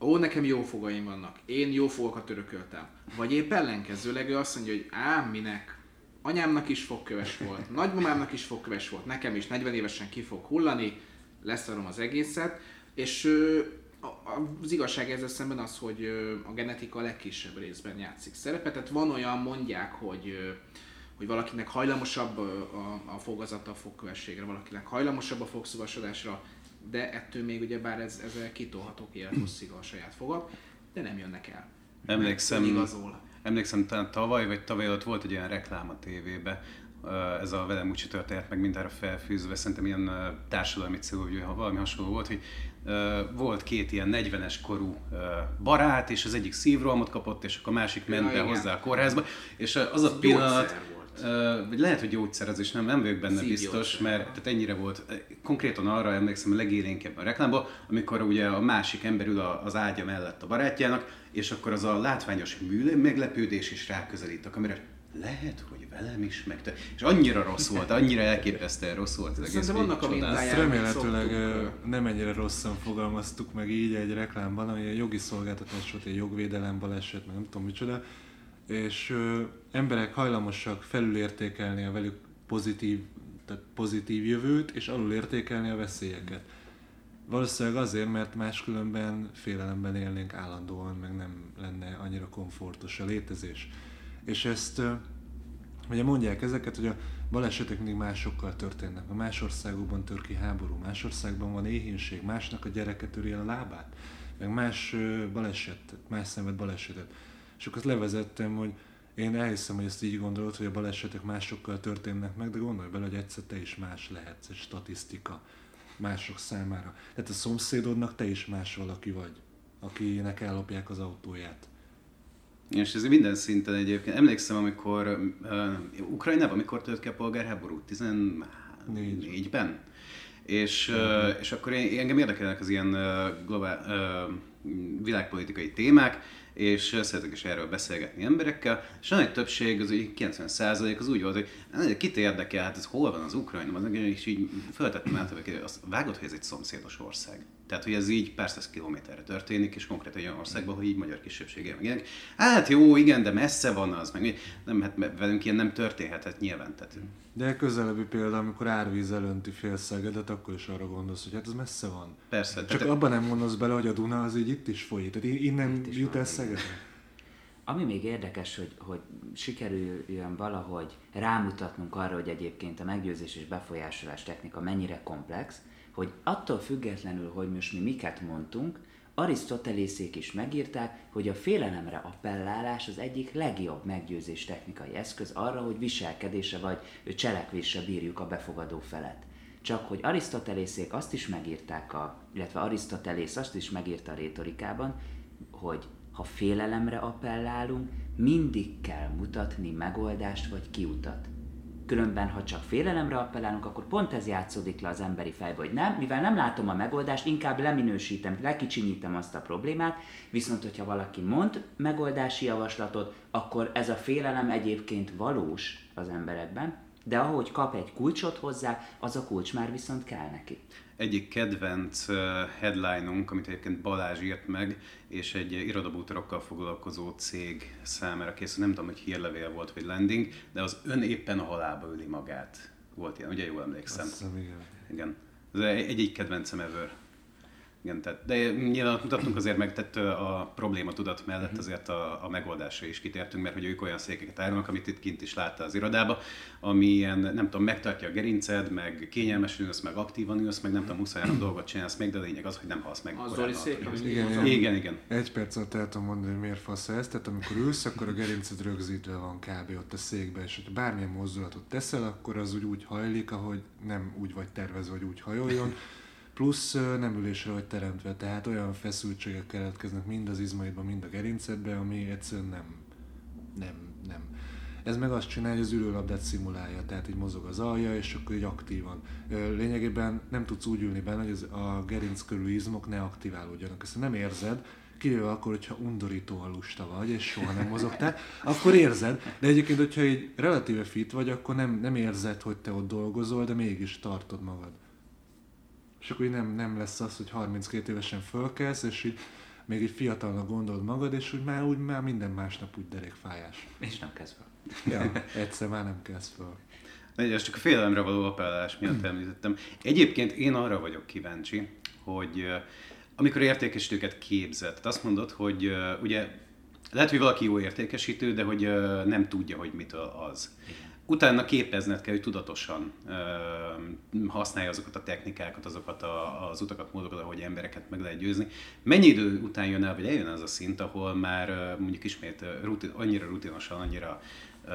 ó, nekem jó fogaim vannak, én jó fogakat örököltem. Vagy épp ellenkezőleg ő azt mondja, hogy ám minek, anyámnak is fogköves volt, nagymamámnak is fogköves volt, nekem is negyven évesen ki fog hullani, leszarom az egészet. És az igazság ezzel szemben az, hogy a genetika a legkisebb részben játszik szerepet. Tehát van olyan, mondják, hogy, hogy valakinek hajlamosabb a fogazata a fogkövességre, valakinek hajlamosabb a fogszúvasodásra, de ettől még ugyebár ez, ez kitolhatók élet hosszig a saját fogak, de nem jönnek el. Emlékszem, emlékszem talán tavaly vagy tavaly ott volt egy olyan reklám a tévébe, ez a velem úgy történt meg mindenre felfűzve, szerintem ilyen társadalmi célú, ha valami hasonló volt, hogy volt két ilyen negyvenes korú barát, és az egyik szívrohamot kapott, és akkor a másik ment Na, be igen. hozzá a kórházba, és az a pillanat... Uh, lehet, hogy gyógyszer az is, nem, nem vagyok benne biztos, mert tehát ennyire volt. Konkrétan arra emlékszem a legélénkebben a reklámban, amikor ugye a másik ember ül az ágya mellett a barátjának, és akkor az a látványos műlő meglepődés is ráközelít a kamerát. Lehet, hogy velem is megte. És annyira rossz volt, annyira elképesztően rossz volt az egész. De vannak a mintájára. Remélhetőleg nem ennyire rosszan fogalmaztuk meg így egy reklámban, ami a jogi szolgáltatás volt, egy jogvédelem baleset, meg nem tudom micsoda. És ö, emberek hajlamosak felülértékelni a velük pozitív, tehát pozitív jövőt, és alulértékelni a veszélyeket. Valószínűleg azért, mert máskülönben félelemben élnénk állandóan, meg nem lenne annyira komfortos a létezés. És ezt ö, ugye mondják ezeket, hogy a balesetek mindig másokkal történnek. A más országokban tör ki háború, más országban van éhínség, másnak a gyereke töri el a lábát, meg más ö, baleset, más szenved balesetet. És akkor levezettem, hogy én elhiszem, hogy ezt így gondolod, hogy a balesetek másokkal történnek meg, de gondolj bele, hogy egyszer te is más lehetsz, egy statisztika mások számára. Tehát a szomszédodnak te is más valaki vagy. akinek ellopják az autóját. És ez minden szinten egyébként. Emlékszem, amikor uh, Ukrajnában, amikor tört ki a polgárháború? tizennégyben? És, uh, és akkor én, engem érdekelnek az ilyen uh, globál, uh, világpolitikai témák, és szeretek is erről beszélgetni emberekkel, és a nagy többség, az kilencven százalék az úgy volt, hogy kit érdekel, hát ez hol van az Ukrajna, és így föltettem át, hogy azt vágod, hogy ez egy szomszédos ország. Tehát, hogy ez így pár száz kilométerre történik, és konkrét egy olyan országban, hogy így magyar kisebbséggel meg ilyenek. Hát jó, igen, de messze van az, meg nem, hát velünk ilyen nem történhet, hát nyilván. Tehát... De közelebbi példa, amikor árvíz elönti fél Szegedet, akkor is arra gondolsz, hogy hát ez messze van. Persze. Csak te... abban nem gondolsz bele, hogy a Duna az így itt is folyik, tehát innen jut el Szeged. Ami még érdekes, hogy, hogy sikerüljön valahogy rámutatnunk arra, hogy egyébként a meggyőzés és befolyásolás technika mennyire komplex, hogy attól függetlenül, hogy most mi miket mondtunk, Arisztotelészék is megírták, hogy a félelemre appellálás az egyik legjobb meggyőzés technikai eszköz arra, hogy viselkedése vagy cselekvése bírjuk a befogadó felet. Csak hogy Arisztotelészék azt is megírták, a, illetve Arisztotelész azt is megírta a rétorikában, hogy ha félelemre appellálunk, mindig kell mutatni megoldást vagy kiutat. Különben, ha csak félelemre appellálunk, akkor pont ez játszódik le az emberi fejbe, hogy nem, mivel nem látom a megoldást, inkább leminősítem, lekicsinyítem azt a problémát, viszont hogyha valaki mond megoldási javaslatot, akkor ez a félelem egyébként valós az emberekben, de ahogy kap egy kulcsot hozzá, az a kulcs már viszont kell neki. Egyik kedvenc headline-unk, amit egyébként Balázs írt meg, és egy irodabútorokkal foglalkozó cég számára készült, nem tudom, hogy hírlevél volt, vagy landing, de az ön éppen a halálba öli magát. Volt ilyen, ugye jól emlékszem? Azt hiszem, igen. Igen. Ez egy-egy kedvencem ever. Igen, tehát, de nyilván mutattunk azért meg, tehát a probléma tudat mellett azért a, a megoldásra is kitértünk, mert hogy ők olyan székeket árulnak, amit itt kint is látta az irodába, ami ilyen, nem tudom, megtartja a gerinced, meg kényelmesen ülsz, meg aktívan ülsz, meg nem tudom, huszonhárom dolgot csinálsz még, de a lényeg az, hogy nem halsz meg. Azzal is szépen. Igen, igen, igen. Egy percet alatt el tudom mondani, hogy miért fasz ez, tehát amikor ülsz, akkor a gerinced rögzítve van kb. Ott a székben, és hogyha bármilyen mozdulatot teszel, akkor az úgy, úgy hajlik, ahogy nem úgy vagy tervezve, hogy úgy hajoljon. Plusz nem ülésre vagy teremtve, tehát olyan feszültségek keletkeznek mind az izmaidban, mind a gerincedben, ami egyszerűen nem, nem, nem. Ez meg azt csinálja, hogy az ülőlabdát szimulálja, tehát így mozog az alja, és akkor így aktívan. Lényegében nem tudsz úgy ülni benne, hogy a gerinc körüli izmok ne aktiválódjanak, ezt nem érzed, kivéve akkor, hogyha undorítóan lusta vagy, és soha nem mozogtál, akkor érzed. De egyébként, hogyha így relatíve fit vagy, akkor nem, nem érzed, hogy te ott dolgozol, de mégis tartod magad. És akkor nem, nem lesz az, hogy harminckét évesen fölkelsz, és így még így fiatalnak gondolod magad, és úgy már, úgy már minden másnap úgy derékfájás. És nem kezd föl. Ja, egyszer már nem kezd föl. Ez csak a félelemre való appellálás miatt említettem. Egyébként én arra vagyok kíváncsi, hogy amikor értékesítőket képzett, tehát azt mondod, hogy ugye lehet, hogy valaki jó értékesítő, de hogy nem tudja, hogy mitől az. Utána képezned kell, hogy tudatosan ö, használja azokat a technikákat, azokat a, az utakat, módokat, ahogy embereket meg lehet győzni. Mennyi idő után jön el, vagy eljön az a szint, ahol már ö, mondjuk ismét rutin, annyira rutinosan, annyira ö,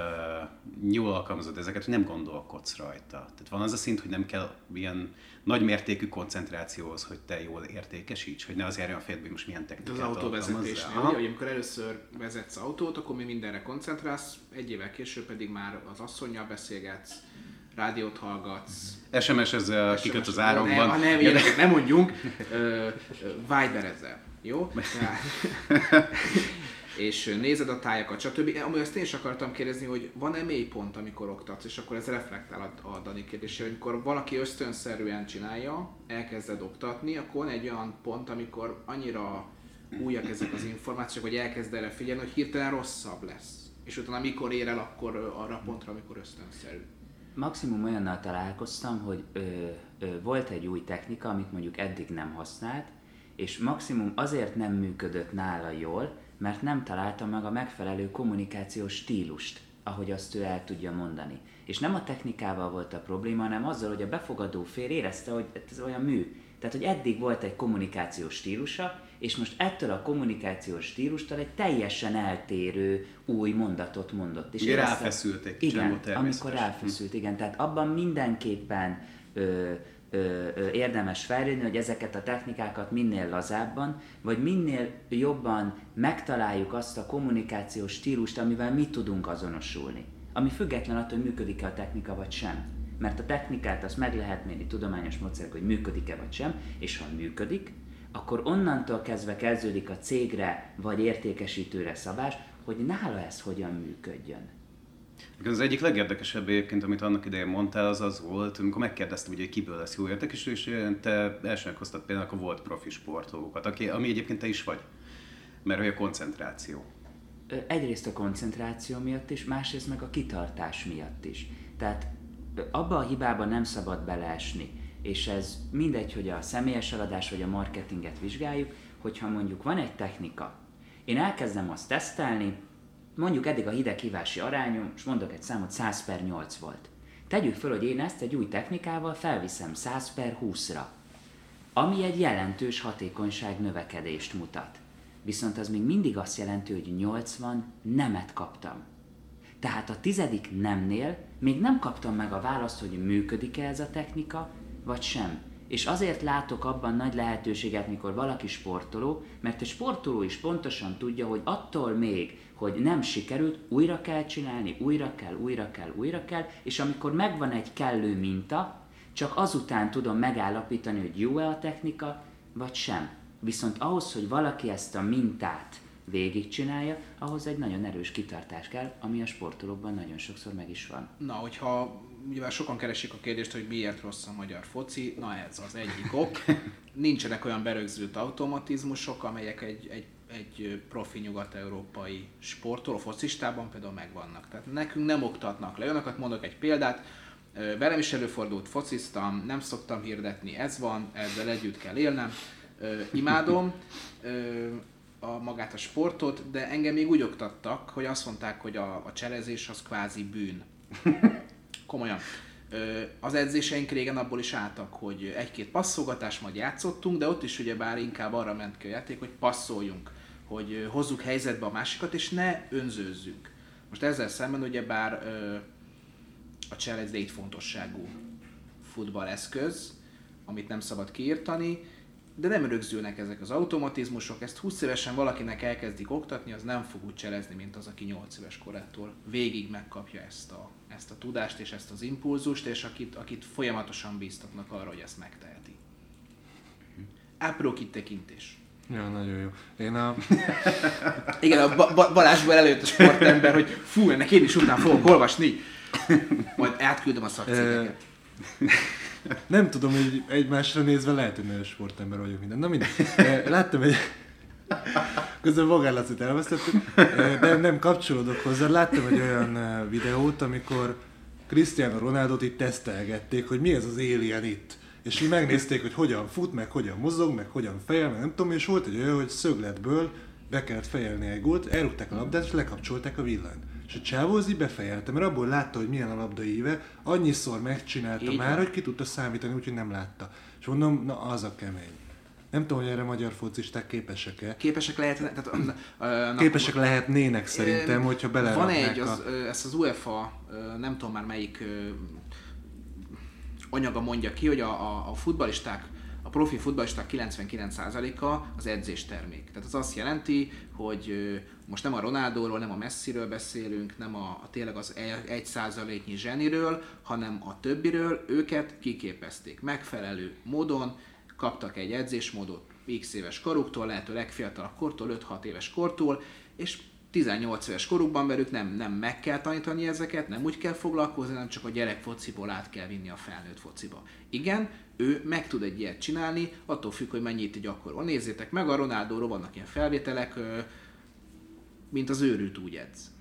jól alkalmazod ezeket, hogy nem gondolkodsz rajta. Tehát van az a szint, hogy nem kell ilyen nagymértékű koncentrációhoz, hogy te jól értékesíts, hogy ne az járjon a fejedbe, hogy most milyen technikát alkalmazz. De az autóvezetésnél, ugye, amikor először vezetsz autót, akkor mi mindenre koncentrálsz, egy évvel később pedig már az asszonnyal beszélgetsz, rádiót hallgatsz. es em es-ezzel kiköt az áramban. Ha nem, nem, nem mondjunk, Viber-ezzel, jó? És nézed a tájakat, stb. Amúgy azt én is akartam kérdezni, hogy van-e mélypont, amikor oktatsz, és akkor ez reflektál a Dani kérdésére, amikor valaki ösztönszerűen csinálja, elkezded oktatni, akkor van egy olyan pont, amikor annyira újak ezek az információk, hogy elkezd erre figyelni, hogy hirtelen rosszabb lesz. És utána mikor ér el, akkor arra pontra, amikor ösztönszerű. Maximum olyannal találkoztam, hogy ö, ö, volt egy új technika, amit mondjuk eddig nem használt, és maximum azért nem működött nála jól, mert nem találta meg a megfelelő kommunikációs stílust, ahogy azt ő el tudja mondani. És nem a technikával volt a probléma, hanem azzal, hogy a befogadó fél érezte, hogy ez olyan mű. Tehát, hogy eddig volt egy kommunikációs stílusa, és most ettől a kommunikációs stílustól egy teljesen eltérő új mondatot mondott. És ráfeszült egy kicsit, amikor természetesen. Amikor ráfeszült, igen. Tehát abban mindenképpen ö, érdemes fejlődni, hogy ezeket a technikákat minél lazábban, vagy minél jobban megtaláljuk azt a kommunikációs stílust, amivel mi tudunk azonosulni. Ami független attól, hogy működik-e a technika, vagy sem. Mert a technikát azt meg lehet mérni tudományos módszerek, hogy működik-e, vagy sem, és ha működik, akkor onnantól kezdve kezdődik a cégre, vagy értékesítőre szabás, hogy nála ez hogyan működjön. Az egyik legérdekesebb egyébként, amit annak idején mondtál, az az volt, amikor megkérdeztem, hogy kiből lesz jó értékesítő, és te elsőnek hoztad például a volt profi sportolókat, aki, ami egyébként te is vagy, mert hogy a koncentráció. Egyrészt a koncentráció miatt is, másrészt meg a kitartás miatt is. Tehát abba a hibába nem szabad beleesni, és ez mindegy, hogy a személyes eladás vagy a marketinget vizsgáljuk, hogyha mondjuk van egy technika, én elkezdem azt tesztelni, mondjuk eddig a hideghívási arányom, és mondok egy számot, száz per nyolc volt. Tegyük föl, hogy én ezt egy új technikával felviszem száz per húszra, ami egy jelentős hatékonyság növekedést mutat. Viszont az még mindig azt jelenti, hogy nyolcvan nemet kaptam. Tehát a tizedik nemnél még nem kaptam meg a választ, hogy működik-e ez a technika, vagy sem. És azért látok abban nagy lehetőséget, mikor valaki sportoló, mert egy sportoló is pontosan tudja, hogy attól még, hogy nem sikerült, újra kell csinálni, újra kell, újra kell, újra kell, és amikor megvan egy kellő minta, csak azután tudom megállapítani, hogy jó-e a technika, vagy sem. Viszont ahhoz, hogy valaki ezt a mintát végigcsinálja, ahhoz egy nagyon erős kitartás kell, ami a sportolókban nagyon sokszor meg is van. Na, hogyha mivel sokan keresik a kérdést, hogy miért rossz a magyar foci, na ez az egyik ok. Nincsenek olyan berögzült automatizmusok, amelyek egy, egy, egy profi nyugat-európai sportoló focistában például megvannak. Tehát nekünk nem oktatnak le. Önöket mondok egy példát, velem is előfordult, fociztam, nem szoktam hirdetni, ez van, ezzel együtt kell élnem, imádom a magát a sportot, de engem még úgy oktattak, hogy azt mondták, hogy a, a cselezés az kvázi bűn. Komolyan. Az edzéseink régen abból is álltak, hogy egy-két passzolgatás majd játszottunk, de ott is ugyebár inkább arra ment ki a játék, hogy passzoljunk, hogy hozzuk helyzetbe a másikat, és ne önzőzzünk. Most ezzel szemben ugyebár a challenge létfontosságú futballeszköz, amit nem szabad kiírtani, de nem rögzülnek ezek az automatizmusok, ezt húsz évesen valakinek elkezdik oktatni, az nem fog úgy cselezni, mint az, aki nyolc éves korától végig megkapja ezt a, ezt a tudást és ezt az impulzust, és akit, akit folyamatosan bíztatnak arra, hogy ezt megteheti. Apró kitekintés. Ja, nagyon jó. Én a... Igen, a ba- Balázsból előtt a sportember, hogy fú, ennek én is után fogok olvasni. Majd átküldöm a szakcégeket. Nem tudom, hogy egymásra nézve lehet, hogy nagyon sportember vagyok minden. Na mindegy. Láttam egy... Közben Bogár Lászlót elvesztettük, de nem kapcsolódok hozzá. Láttam egy olyan videót, amikor Cristiano Ronaldot itt tesztelgették, hogy mi ez az alien itt. És így megnézték, hogy hogyan fut, meg hogyan mozog, meg hogyan fejel, meg nem tudom, és volt egy olyan, hogy szögletből be kellett fejelni egy gólt, elrúgták a labdát, és lekapcsolták a villanyt. És a csávó az így befejelte, mert abból látta, hogy milyen a labda íve, annyiszor megcsinálta így már, van, hogy ki tudta számítani, úgyhogy nem látta. És mondom, na az a kemény. Nem tudom, hogy erre magyar focisták képesek-e. Képesek lehetnek, tehát, na, képesek lehetnének szerintem, e, hogyha beleraknák. Van egy, az, a... ezt az UEFA, nem tudom már melyik anyaga mondja ki, hogy a, a, a futballisták, a profi futballisták kilencvenkilenc százaléka az edzéstermék. Tehát az azt jelenti, hogy most nem a Ronaldóról, nem a Messiről beszélünk, nem a, a tényleg az egy százaléknyi zseniről, hanem a többiről, őket kiképezték. Megfelelő módon kaptak egy edzésmódot x éves koruktól, lehető legfiatalabb kortól, öt-hat éves kortól, és tizennyolc éves korukban velük nem, nem meg kell tanítani ezeket, nem úgy kell foglalkozni, nem csak a gyerek fociból át kell vinni a felnőtt fociba. Igen, ő meg tud egy ilyet csinálni, attól függ, hogy mennyit gyakorol. Nézzétek meg, a Ronaldóról vannak ilyen felvételek, mint az őrült úgy edz.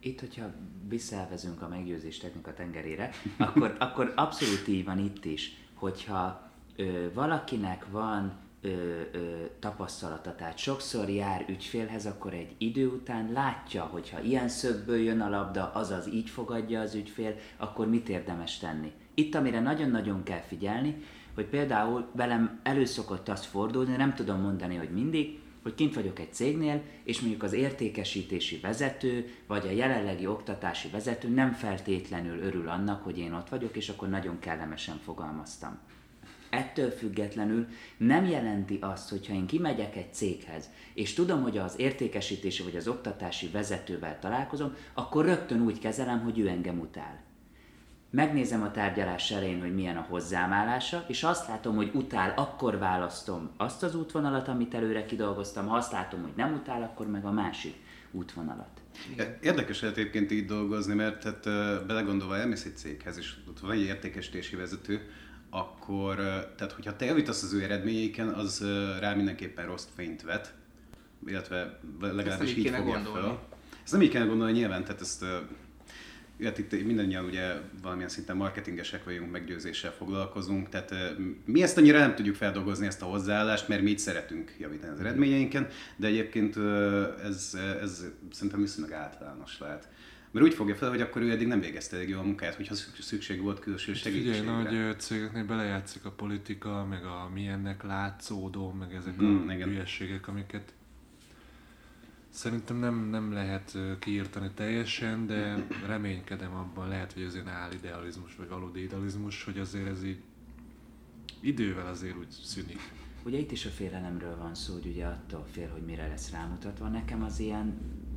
Itt, hogyha visszaelvezünk a meggyőzés technika tengerére, akkor, akkor abszolút így van itt is, hogyha ö, valakinek van ö, ö, tapasztalata, tehát sokszor jár ügyfélhez, akkor egy idő után látja, hogyha ilyen szögből jön a labda, azaz így fogadja az ügyfél, akkor mit érdemes tenni. Itt, amire nagyon-nagyon kell figyelni, hogy például velem elő szokott azt fordulni, nem tudom mondani, hogy mindig, hogy kint vagyok egy cégnél, és mondjuk az értékesítési vezető, vagy a jelenlegi oktatási vezető nem feltétlenül örül annak, hogy én ott vagyok, és akkor nagyon kellemesen fogalmaztam. Ettől függetlenül nem jelenti azt, hogyha én kimegyek egy céghez, és tudom, hogy az értékesítési vagy az oktatási vezetővel találkozom, akkor rögtön úgy kezelem, hogy ő engem utál. Megnézem a tárgyalás elején, hogy milyen a hozzáállása, és ha azt látom, hogy utál, akkor választom azt az útvonalat, amit előre kidolgoztam, ha azt látom, hogy nem utál, akkor meg a másik útvonalat. Érdekes egyébként így dolgozni, mert hát, belegondolva elmész egy céghez, és ott van egy értékesítési vezető, akkor, tehát hogyha te javítasz az ő eredményeiken, az rá mindenképpen rossz fényt vet, illetve legalábbis így fogja fel. Ezt nem így kell gondolni nyilván, tehát ezt itt mindannyian ugye valamilyen szinten marketingesek vagyunk, meggyőzéssel foglalkozunk, tehát mi ezt annyira nem tudjuk feldolgozni, ezt a hozzáállást, mert mi így szeretünk javítani az eredményeinken, de egyébként ez, ez szerintem viszonylag általános lehet. Mert úgy fogja fel, hogy akkor ő eddig nem végezte elég jól a munkáját, hogyha szükség volt külső segítségre. Figyelj, nagy cégeknél belejátszik a politika, meg a milyennek látszódó, meg ezek hmm, a hülyeségek, amiket szerintem nem, nem lehet kiírtani teljesen, de reménykedem abban, lehet, hogy ez ilyen álidealizmus, vagy valódi idealizmus, hogy azért ez így idővel azért úgy szűnik. Ugye itt is a félelemről van szó, hogy ugye attól fél, hogy mire lesz rámutatva. Nekem az ilyen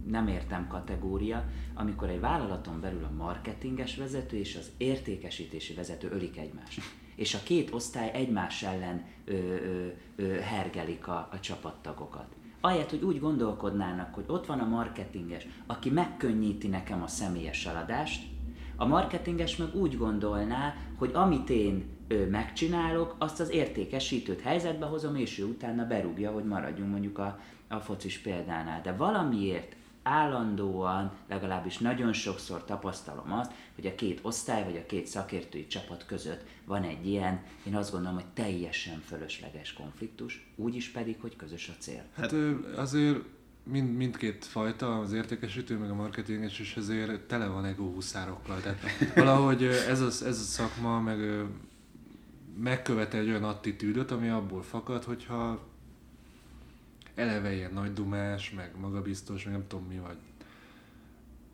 nem értem kategória, amikor egy vállalaton belül a marketinges vezető és az értékesítési vezető ölik egymást. És a két osztály egymás ellen ö, ö, ö, hergelik a, a csapattagokat. Ahelyett, hogy úgy gondolkodnának, hogy ott van a marketinges, aki megkönnyíti nekem a személyes eladást, a marketinges meg úgy gondolná, hogy amit én ő megcsinálok, azt az értékesítőt helyzetbe hozom, és ő utána berúgja, hogy maradjunk mondjuk a, a focis példánál. De valamiért állandóan, legalábbis nagyon sokszor tapasztalom azt, hogy a két osztály vagy a két szakértői csapat között van egy ilyen, én azt gondolom, hogy teljesen fölösleges konfliktus, úgyis pedig, hogy közös a cél. Hát azért Mind, mindkét fajta, az értékesítő meg a marketinges is azért tele van egóhuszárokkal. Tehát valahogy ez a, ez a szakma meg megkövetel egy olyan attitűdöt, ami abból fakad, hogyha eleve ilyen nagy dumás, meg magabiztos, meg nem tudom mi vagy.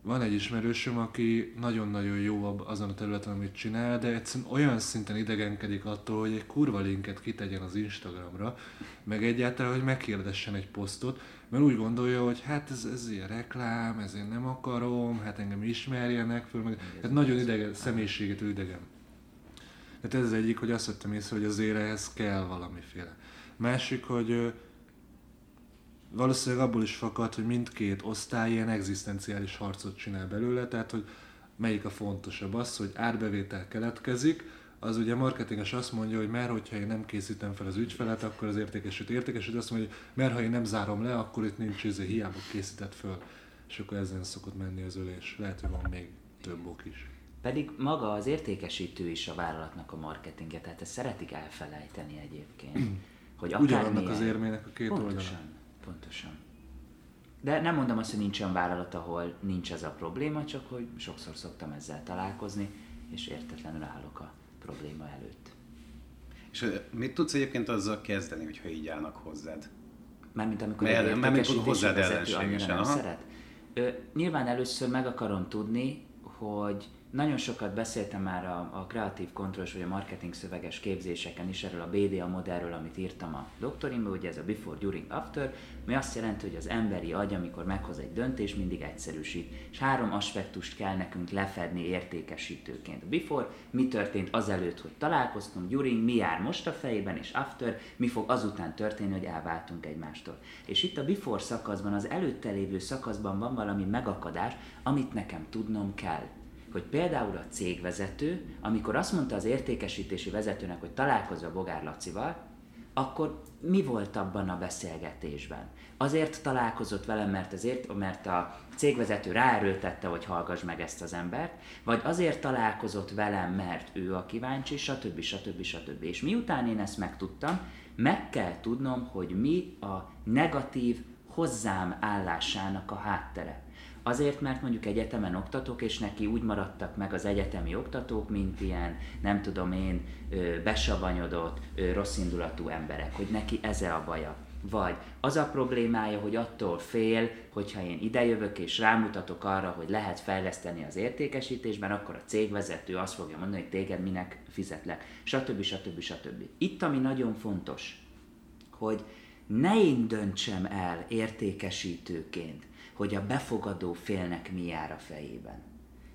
Van egy ismerősöm, aki nagyon-nagyon jó azon a területen, amit csinál, de egyszerűen olyan szinten idegenkedik attól, hogy egy kurva linket kitegyen az Instagramra, meg egyáltalán, hogy meghirdessen egy posztot, mert úgy gondolja, hogy hát ez, ez ilyen reklám, ez én nem akarom, hát engem ismerjenek föl, meg hát nagyon idegen, személyiségétől idegen. Tehát ez az egyik, hogy azt vettem észre, hogy azért ehhez kell valamiféle. Másik, hogy valószínűleg abból is fakad, hogy mindkét osztály ilyen egzisztenciális harcot csinál belőle, tehát hogy melyik a fontosabb az, hogy árbevétel keletkezik, az ugye a marketinges azt mondja, hogy mert hogyha én nem készítem fel az ügyfelet, akkor az értékesítő értékesítő azt mondja, hogy mert ha én nem zárom le, akkor itt nincs íze, hiába készített föl. És akkor ezen szokott menni az ölés. Lehet, hogy van még több ok is. Pedig maga az értékesítő is a vállalatnak a marketingje, tehát ezt szeretik elfelejteni egyébként. Hogy ugyanannak milyen... az érmének a két pontosan. Oldalán. Pontosan. De nem mondom azt, hogy nincs olyan vállalat, ahol nincs ez a probléma, csak hogy sokszor szoktam ezzel találkozni, és értetlenül állok a probléma előtt. És mit tudsz egyébként azzal kezdeni, hogyha így állnak hozzád? Mármint amikor egy értékesítési vezető annyira nem szeret. Ö, nyilván először meg akarom tudni, hogy nagyon sokat beszéltem már a, a Creative Control vagy a marketing szöveges képzéseken is erről a bé dé á modellről, amit írtam a doktorimban, ugye ez a Before, During, After, ami azt jelenti, hogy az emberi agy, amikor meghoz egy döntést, mindig egyszerűsít. És három aspektust kell nekünk lefedni értékesítőként. A Before, mi történt azelőtt, hogy találkoztunk, During, mi jár most a fejében, és After, mi fog azután történni, hogy elváltunk egymástól. És itt a Before szakaszban, az előtte lévő szakaszban van valami megakadás, amit nekem tudnom kell. Hogy például a cégvezető, amikor azt mondta az értékesítési vezetőnek, hogy találkozva Bogár Lacival, akkor mi volt abban a beszélgetésben? Azért találkozott velem, mert, azért, mert a cégvezető ráerőltette, hogy hallgass meg ezt az embert, vagy azért találkozott velem, mert ő a kíváncsi, stb. stb. stb. És miután én ezt megtudtam, meg kell tudnom, hogy mi a negatív hozzám állásának a háttere. Azért, mert mondjuk egyetemen oktatok, és neki úgy maradtak meg az egyetemi oktatók, mint ilyen, nem tudom én, besavanyodott, rosszindulatú emberek, hogy neki ez a baja. vagy az a problémája, hogy attól fél, hogyha én idejövök és rámutatok arra, hogy lehet fejleszteni az értékesítésben, akkor a cégvezető azt fogja mondani, hogy téged minek fizetlek, stb. stb. stb. Itt, ami nagyon fontos, hogy ne én döntsem el értékesítőként, hogy a befogadó félnek mi jár a fejében.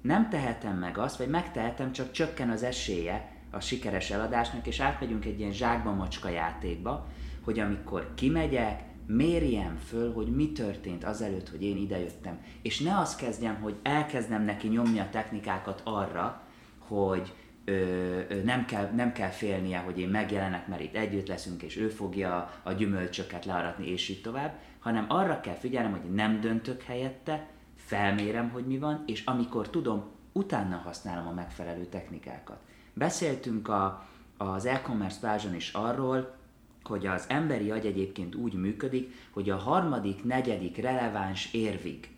Nem tehetem meg azt, vagy megtehetem, csak csökken az esélye a sikeres eladásnak, és átmegyünk egy ilyen zsákba-macska játékba, hogy amikor kimegyek, mérjem föl, hogy mi történt azelőtt, hogy én idejöttem. És ne azt kezdjem, hogy elkezdem neki nyomni a technikákat arra, hogy ö, ö, nem, kell, nem kell félnie, hogy én megjelenek, mert itt együtt leszünk, és ő fogja a gyümölcsöket learatni, és így tovább, hanem arra kell figyelnem, hogy nem döntök helyette, felmérem, hogy mi van, és amikor tudom, utána használom a megfelelő technikákat. Beszéltünk a, az e-commerce plázson is arról, hogy az emberi agy egyébként úgy működik, hogy a harmadik, negyedik releváns érvig.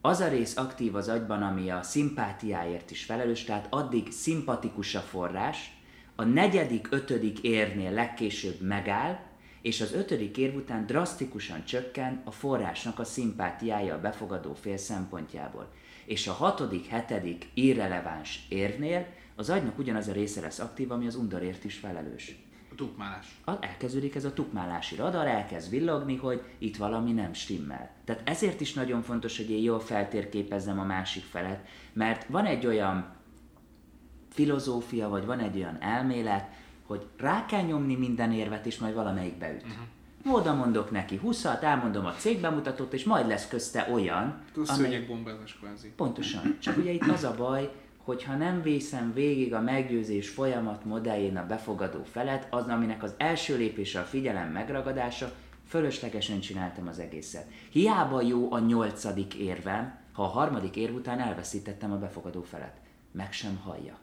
Az a rész aktív az agyban, ami a szimpátiáért is felelős, tehát addig szimpatikus a forrás, a negyedik, ötödik érnél legkésőbb megáll, és az ötödik év után drasztikusan csökken a forrásnak a szimpátiája a befogadó fél szempontjából. És a hatodik, hetedik irreleváns érvnél az agynak ugyanaz a része lesz aktív, ami az undorért is felelős. A tukmálás. Elkezdődik ez a tukmálási radar, elkezd villogni, hogy itt valami nem stimmel. Tehát ezért is nagyon fontos, hogy én jól feltérképezzem a másik felet, mert van egy olyan filozófia, vagy van egy olyan elmélet, hogy rá kell nyomni minden érvet, és majd valamelyik beüt. Uh-huh. Oda mondok neki húszat, elmondom a cégbemutatót, és majd lesz közte olyan... A szőnyegbombázás kvázi. Pontosan. Csak ugye itt az a baj, hogyha nem vészem végig a meggyőzés folyamat modelljén a befogadó felet, az, aminek az első lépése a figyelem megragadása, fölöslegesen csináltam az egészet. Hiába jó a nyolcadik érvem, ha a harmadik érv után elveszítettem a befogadó felet. Meg sem hallja.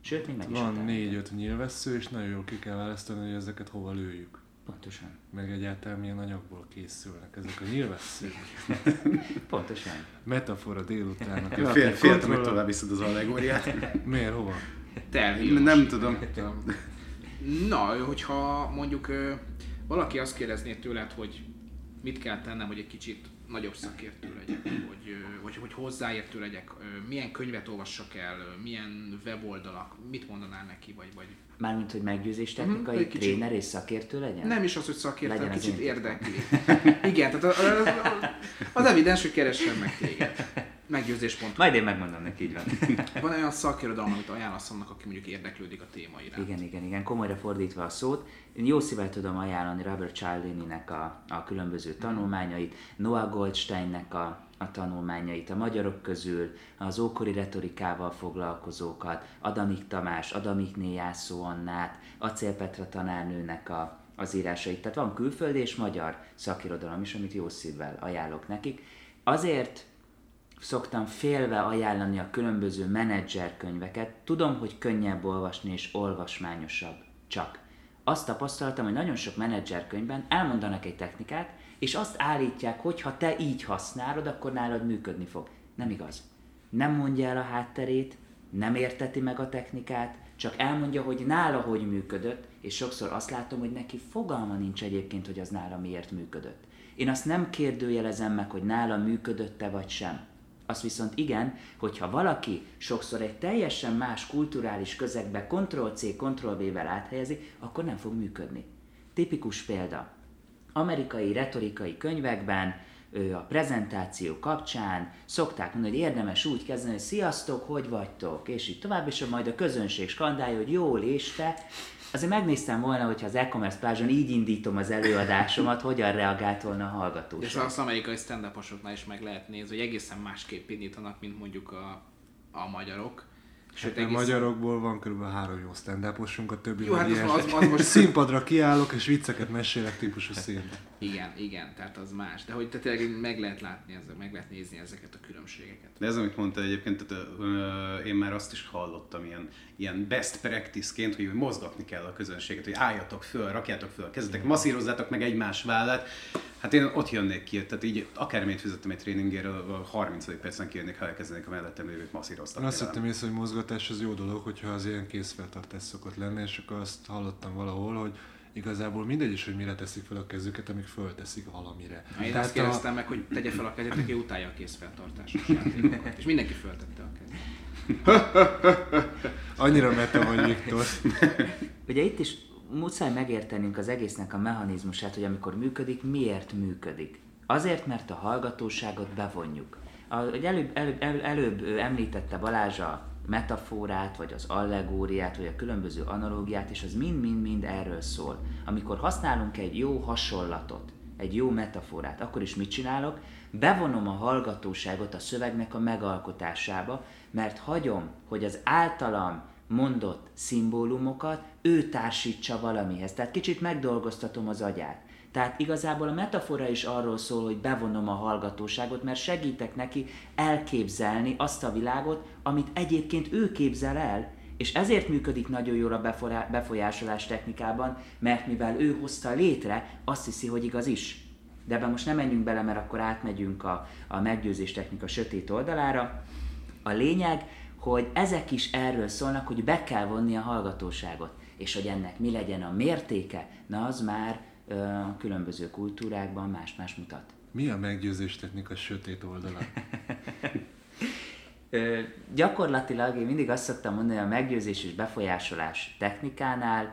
Sőt, még meg is van négy-öt nyilvessző, és nagyon jól ki kell választani, hogy ezeket hova lőjük. Pontosan. Meg egyáltalán milyen anyagból készülnek ezek a nyilvesszők. Pontosan. Metafora délután. Féltem, hogy tovább viszed az allegóriát. Miért, hova? Tervíros. Nem tudom. tudom. Na, hogyha mondjuk valaki azt kérdezné tőled, hogy mit kell tennem, hogy egy kicsit nagyobb szakértő legyek, hogy, hogy, hogy hozzáértő legyek, milyen könyvet olvassak el, milyen weboldalak, mit mondanál neki, vagy... vagy... Mármint, hogy meggyőzés technikai mm-hmm, tréner és szakértő legyen? Nem is az, hogy szakértő, legyen kicsit érdekli. Igen, tehát az, az, az evidens, hogy keressen meg téged. Meggyőzés pont. Majd én megmondom neki, így van. Van olyan szakirodalom, amit ajánlasz annak, aki mondjuk érdeklődik a téma iránt. Igen, igen, igen. Komolyra fordítva a szót. Én jó szívvel tudom ajánlani Robert Cialdininek a, a különböző tanulmányait, Noah Goldsteinnek a, a tanulmányait, a magyarok közül, az ókori retorikával foglalkozókat, Adamik Tamás, Adamikné Jászó Annát, Acél Petra tanárnőnek a, az írásait. Tehát van külföldi és magyar szakirodalom is, amit jó szívvel ajánlok nekik. Azért szoktam félve ajánlani a különböző menedzserkönyveket. Tudom, hogy könnyebb olvasni és olvasmányosabb. Csak azt tapasztaltam, hogy nagyon sok menedzserkönyvben elmondanak egy technikát, és azt állítják, hogy ha te így használod, akkor nálad működni fog. Nem igaz. Nem mondja el a hátterét, nem érteti meg a technikát, csak elmondja, hogy nála hogy működött, és sokszor azt látom, hogy neki fogalma nincs egyébként, hogy az nála miért működött. Én azt nem kérdőjelezem meg, hogy nála működött-e vagy sem. Azt viszont igen, hogyha valaki sokszor egy teljesen más kulturális közegbe kontroll cé, kontroll vével áthelyezik, akkor nem fog működni. Tipikus példa. Amerikai retorikai könyvekben a prezentáció kapcsán szokták mondani, hogy érdemes úgy kezdeni, hogy sziasztok, hogy vagytok, és így tovább, és majd a közönség skandálja, hogy jól, és te... Azért megnéztem volna, hogyha az e-commerce plázson így indítom az előadásomat, hogyan reagált volna a hallgatóság. És az amerikai stand-uposoknál is meg lehet nézni, hogy egészen másképp indítanak, mint mondjuk a, a magyarok. Sőt, egészen... A magyarokból van kb. három jó stand-uposunk, a többi jó, hát az, az, az most színpadra kiállok és vicceket mesélek típusú szint. Igen, igen, tehát az más. De hogy tényleg meg lehet látni, ezzel, meg lehet nézni ezeket a különbségeket. De ez, amit mondtál egyébként, tehát, ö, én már azt is hallottam ilyen, ilyen best practice-ként, hogy mozgatni kell a közönséget, hogy álljatok föl, rakjátok föl, kezdetek, masszírozzátok meg egymás vállát. Hát én ott jönnék ki, tehát így akármit fizettem egy tréningéről, harminc percen kijönnék, ha elkezdenék a mellettem lévőt masszíroztak. Azt vettem észre, hogy mozgatás az jó dolog, hogyha az ilyen készfeltartás szokott lenni, és akkor azt hallottam valahol, hogy igazából mindegy is, hogy mire teszik fel a kezüket, amíg fölteszik valamire. Na, én azt kérdeztem a... meg, hogy tegye fel a kezét, aki utálja a kézfeltartásos játékokat. És mindenki föltette a kezét. Annyira meta vagy, Viktor. Ugye itt is muszáj megértenünk az egésznek a mechanizmusát, hogy amikor működik, miért működik. Azért, mert a hallgatóságot bevonjuk. Ahogy előbb, előbb, előbb említette Balázs a metaforát, vagy az allegóriát, vagy a különböző analógiát, és az mind-mind-mind erről szól. Amikor használunk egy jó hasonlatot, egy jó metaforát, akkor is mit csinálok? Bevonom a hallgatóságot a szövegnek a megalkotásába, mert hagyom, hogy az általam mondott szimbólumokat ő társítsa valamihez. Tehát kicsit megdolgoztatom az agyát. Tehát igazából a metafora is arról szól, hogy bevonom a hallgatóságot, mert segítek neki elképzelni azt a világot, amit egyébként ő képzel el, és ezért működik nagyon jól a befolyásolás technikában, mert mivel ő hozta létre, azt hiszi, hogy igaz is. De ebben most nem menjünk bele, mert akkor átmegyünk a, a meggyőzés technika sötét oldalára. A lényeg, hogy ezek is erről szólnak, hogy be kell vonni a hallgatóságot, és hogy ennek mi legyen a mértéke, na az már a különböző kultúrákban más-más mutat. Mi a meggyőzés technika sötét oldala? Ö, gyakorlatilag én mindig azt szoktam mondani, hogy a meggyőzés és befolyásolás technikánál,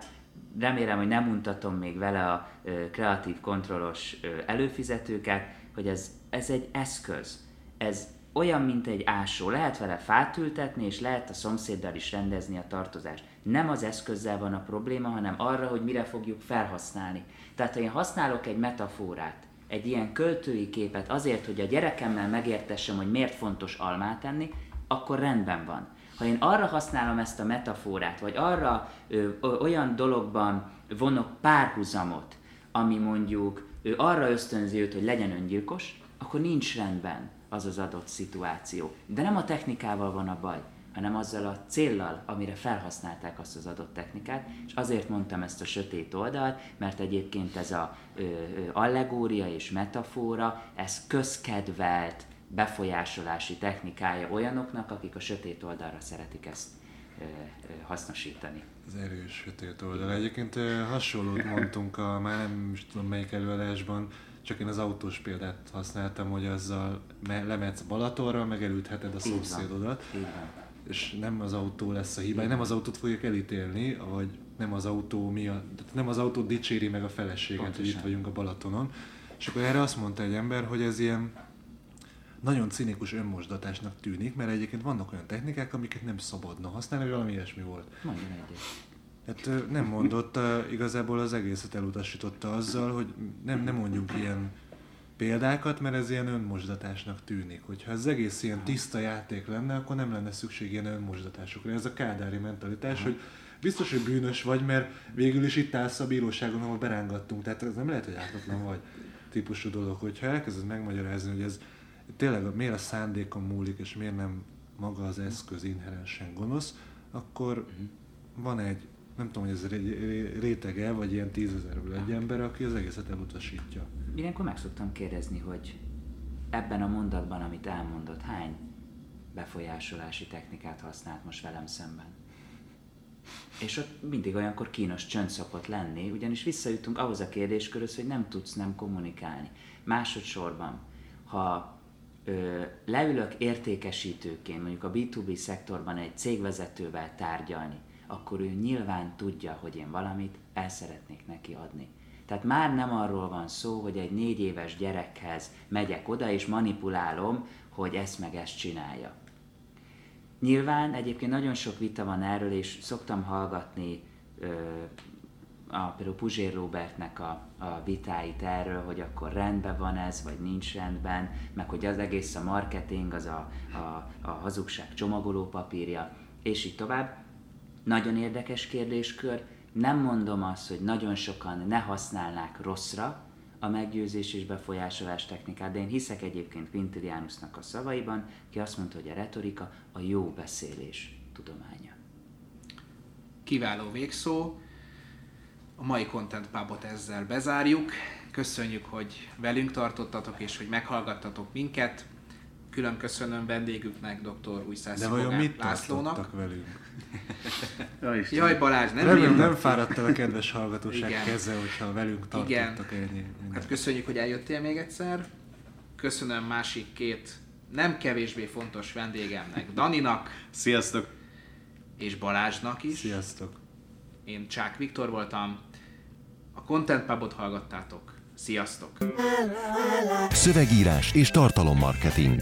remélem, hogy nem untatom még vele a Creative Control-os előfizetőket, hogy ez, ez egy eszköz. Ez olyan, mint egy ásó. Lehet vele fát ültetni, és lehet a szomszéddal is rendezni a tartozást. Nem az eszközzel van a probléma, hanem arra, hogy mire fogjuk felhasználni. Tehát, ha én használok egy metaforát, egy ilyen költői képet azért, hogy a gyerekemmel megértessem, hogy miért fontos almát enni, akkor rendben van. Ha én arra használom ezt a metaforát, vagy arra ö, ö, olyan dologban vonok párhuzamot, ami mondjuk ö, arra ösztönzi őt, hogy legyen öngyilkos, akkor nincs rendben az az adott szituáció. De nem a technikával van a baj, hanem azzal a céllal, amire felhasználták azt az adott technikát, és azért mondtam ezt a sötét oldalt, mert egyébként ez a ö, ö, allegória és metafora, ez közkedvelt befolyásolási technikája olyanoknak, akik a sötét oldalra szeretik ezt ö, ö, hasznosítani. Az erős sötét oldal. Egyébként ö, hasonlót mondtunk a, már nem is tudom melyik előadásban, csak én az autós példát használtam, hogy azzal me- lemetsz Balatonra, megelütheted a szomszédodat. És nem az autó lesz a hibája, nem az autót fogják elítélni, vagy nem az autó miatt, nem az autó dicséri meg a feleséget, pontosan, hogy itt vagyunk a Balatonon. És akkor erre azt mondta egy ember, hogy ez ilyen nagyon cinikus önmosdatásnak tűnik, mert egyébként vannak olyan technikák, amiket nem szabadna használni, vagy valami ilyesmi volt. Nagyon egyébként. Hát nem mondott, igazából az egészet elutasította azzal, hogy nem, nem mondjuk ilyen példákat, mert ez ilyen önmosdatásnak tűnik. Hogyha ez egész ilyen tiszta játék lenne, akkor nem lenne szükség ilyen önmosdatásokra. Ez a kádári mentalitás, ha. hogy biztos, hogy bűnös vagy, mert végül is itt állsz a bíróságon, ahol berángattunk. Tehát ez nem lehet, hogy ártatlan vagy típusú dolog. Hogyha elkezded megmagyarázni, hogy ez tényleg miért a szándékon múlik, és miért nem maga az eszköz inherensen gonosz, akkor van egy, nem tudom, hogy ez rétege, vagy ilyen tízezerből egy ember, aki az egészet elutasítja. Ilyenkor meg szoktam kérdezni, hogy ebben a mondatban, amit elmondott, hány befolyásolási technikát használt most velem szemben? És ott mindig olyankor kínos csönd szokott lenni, ugyanis visszajutunk ahhoz a kérdéskörhöz, hogy nem tudsz nem kommunikálni. Másodszorban, ha ö, leülök értékesítőként, mondjuk a bé kettő bé szektorban egy cégvezetővel tárgyalni, akkor ő nyilván tudja, hogy én valamit el szeretnék neki adni. Tehát már nem arról van szó, hogy egy négy éves gyerekhez megyek oda és manipulálom, hogy ezt meg ezt csinálja. Nyilván egyébként nagyon sok vita van erről, és szoktam hallgatni ö, a, például Puzsér Róbertnek a, a vitáit erről, hogy akkor rendben van ez, vagy nincs rendben, meg hogy az egész a marketing, az a, a, a hazugság csomagoló papírja, és így tovább. Nagyon érdekes kérdéskör. Nem mondom azt, hogy nagyon sokan ne használnák rosszra a meggyőzés és befolyásolás technikát, de én hiszek egyébként Quintilianusnak a szavaiban, ki azt mondta, hogy a retorika a jó beszélés tudománya. Kiváló végszó. A mai Kontent Pubot ezzel bezárjuk. Köszönjük, hogy velünk tartottatok és hogy meghallgattatok minket. külön köszönöm vendégüknek, doktor Újszászi Bogár Lászlónak. Velünk? Jaj, Balázs, nem remélem, nem, nem fáradt el a kedves hallgatóság igen. keze, hogyha velünk tartottak ennyi. Hát köszönjük, hogy eljöttél még egyszer. Köszönöm másik két nem kevésbé fontos vendégemnek, Daninak. Sziasztok! És Balázsnak is. Sziasztok! Én Csák Viktor voltam. A Kontent Pubot hallgattátok. Sziasztok! Szövegírás és tartalommarketing.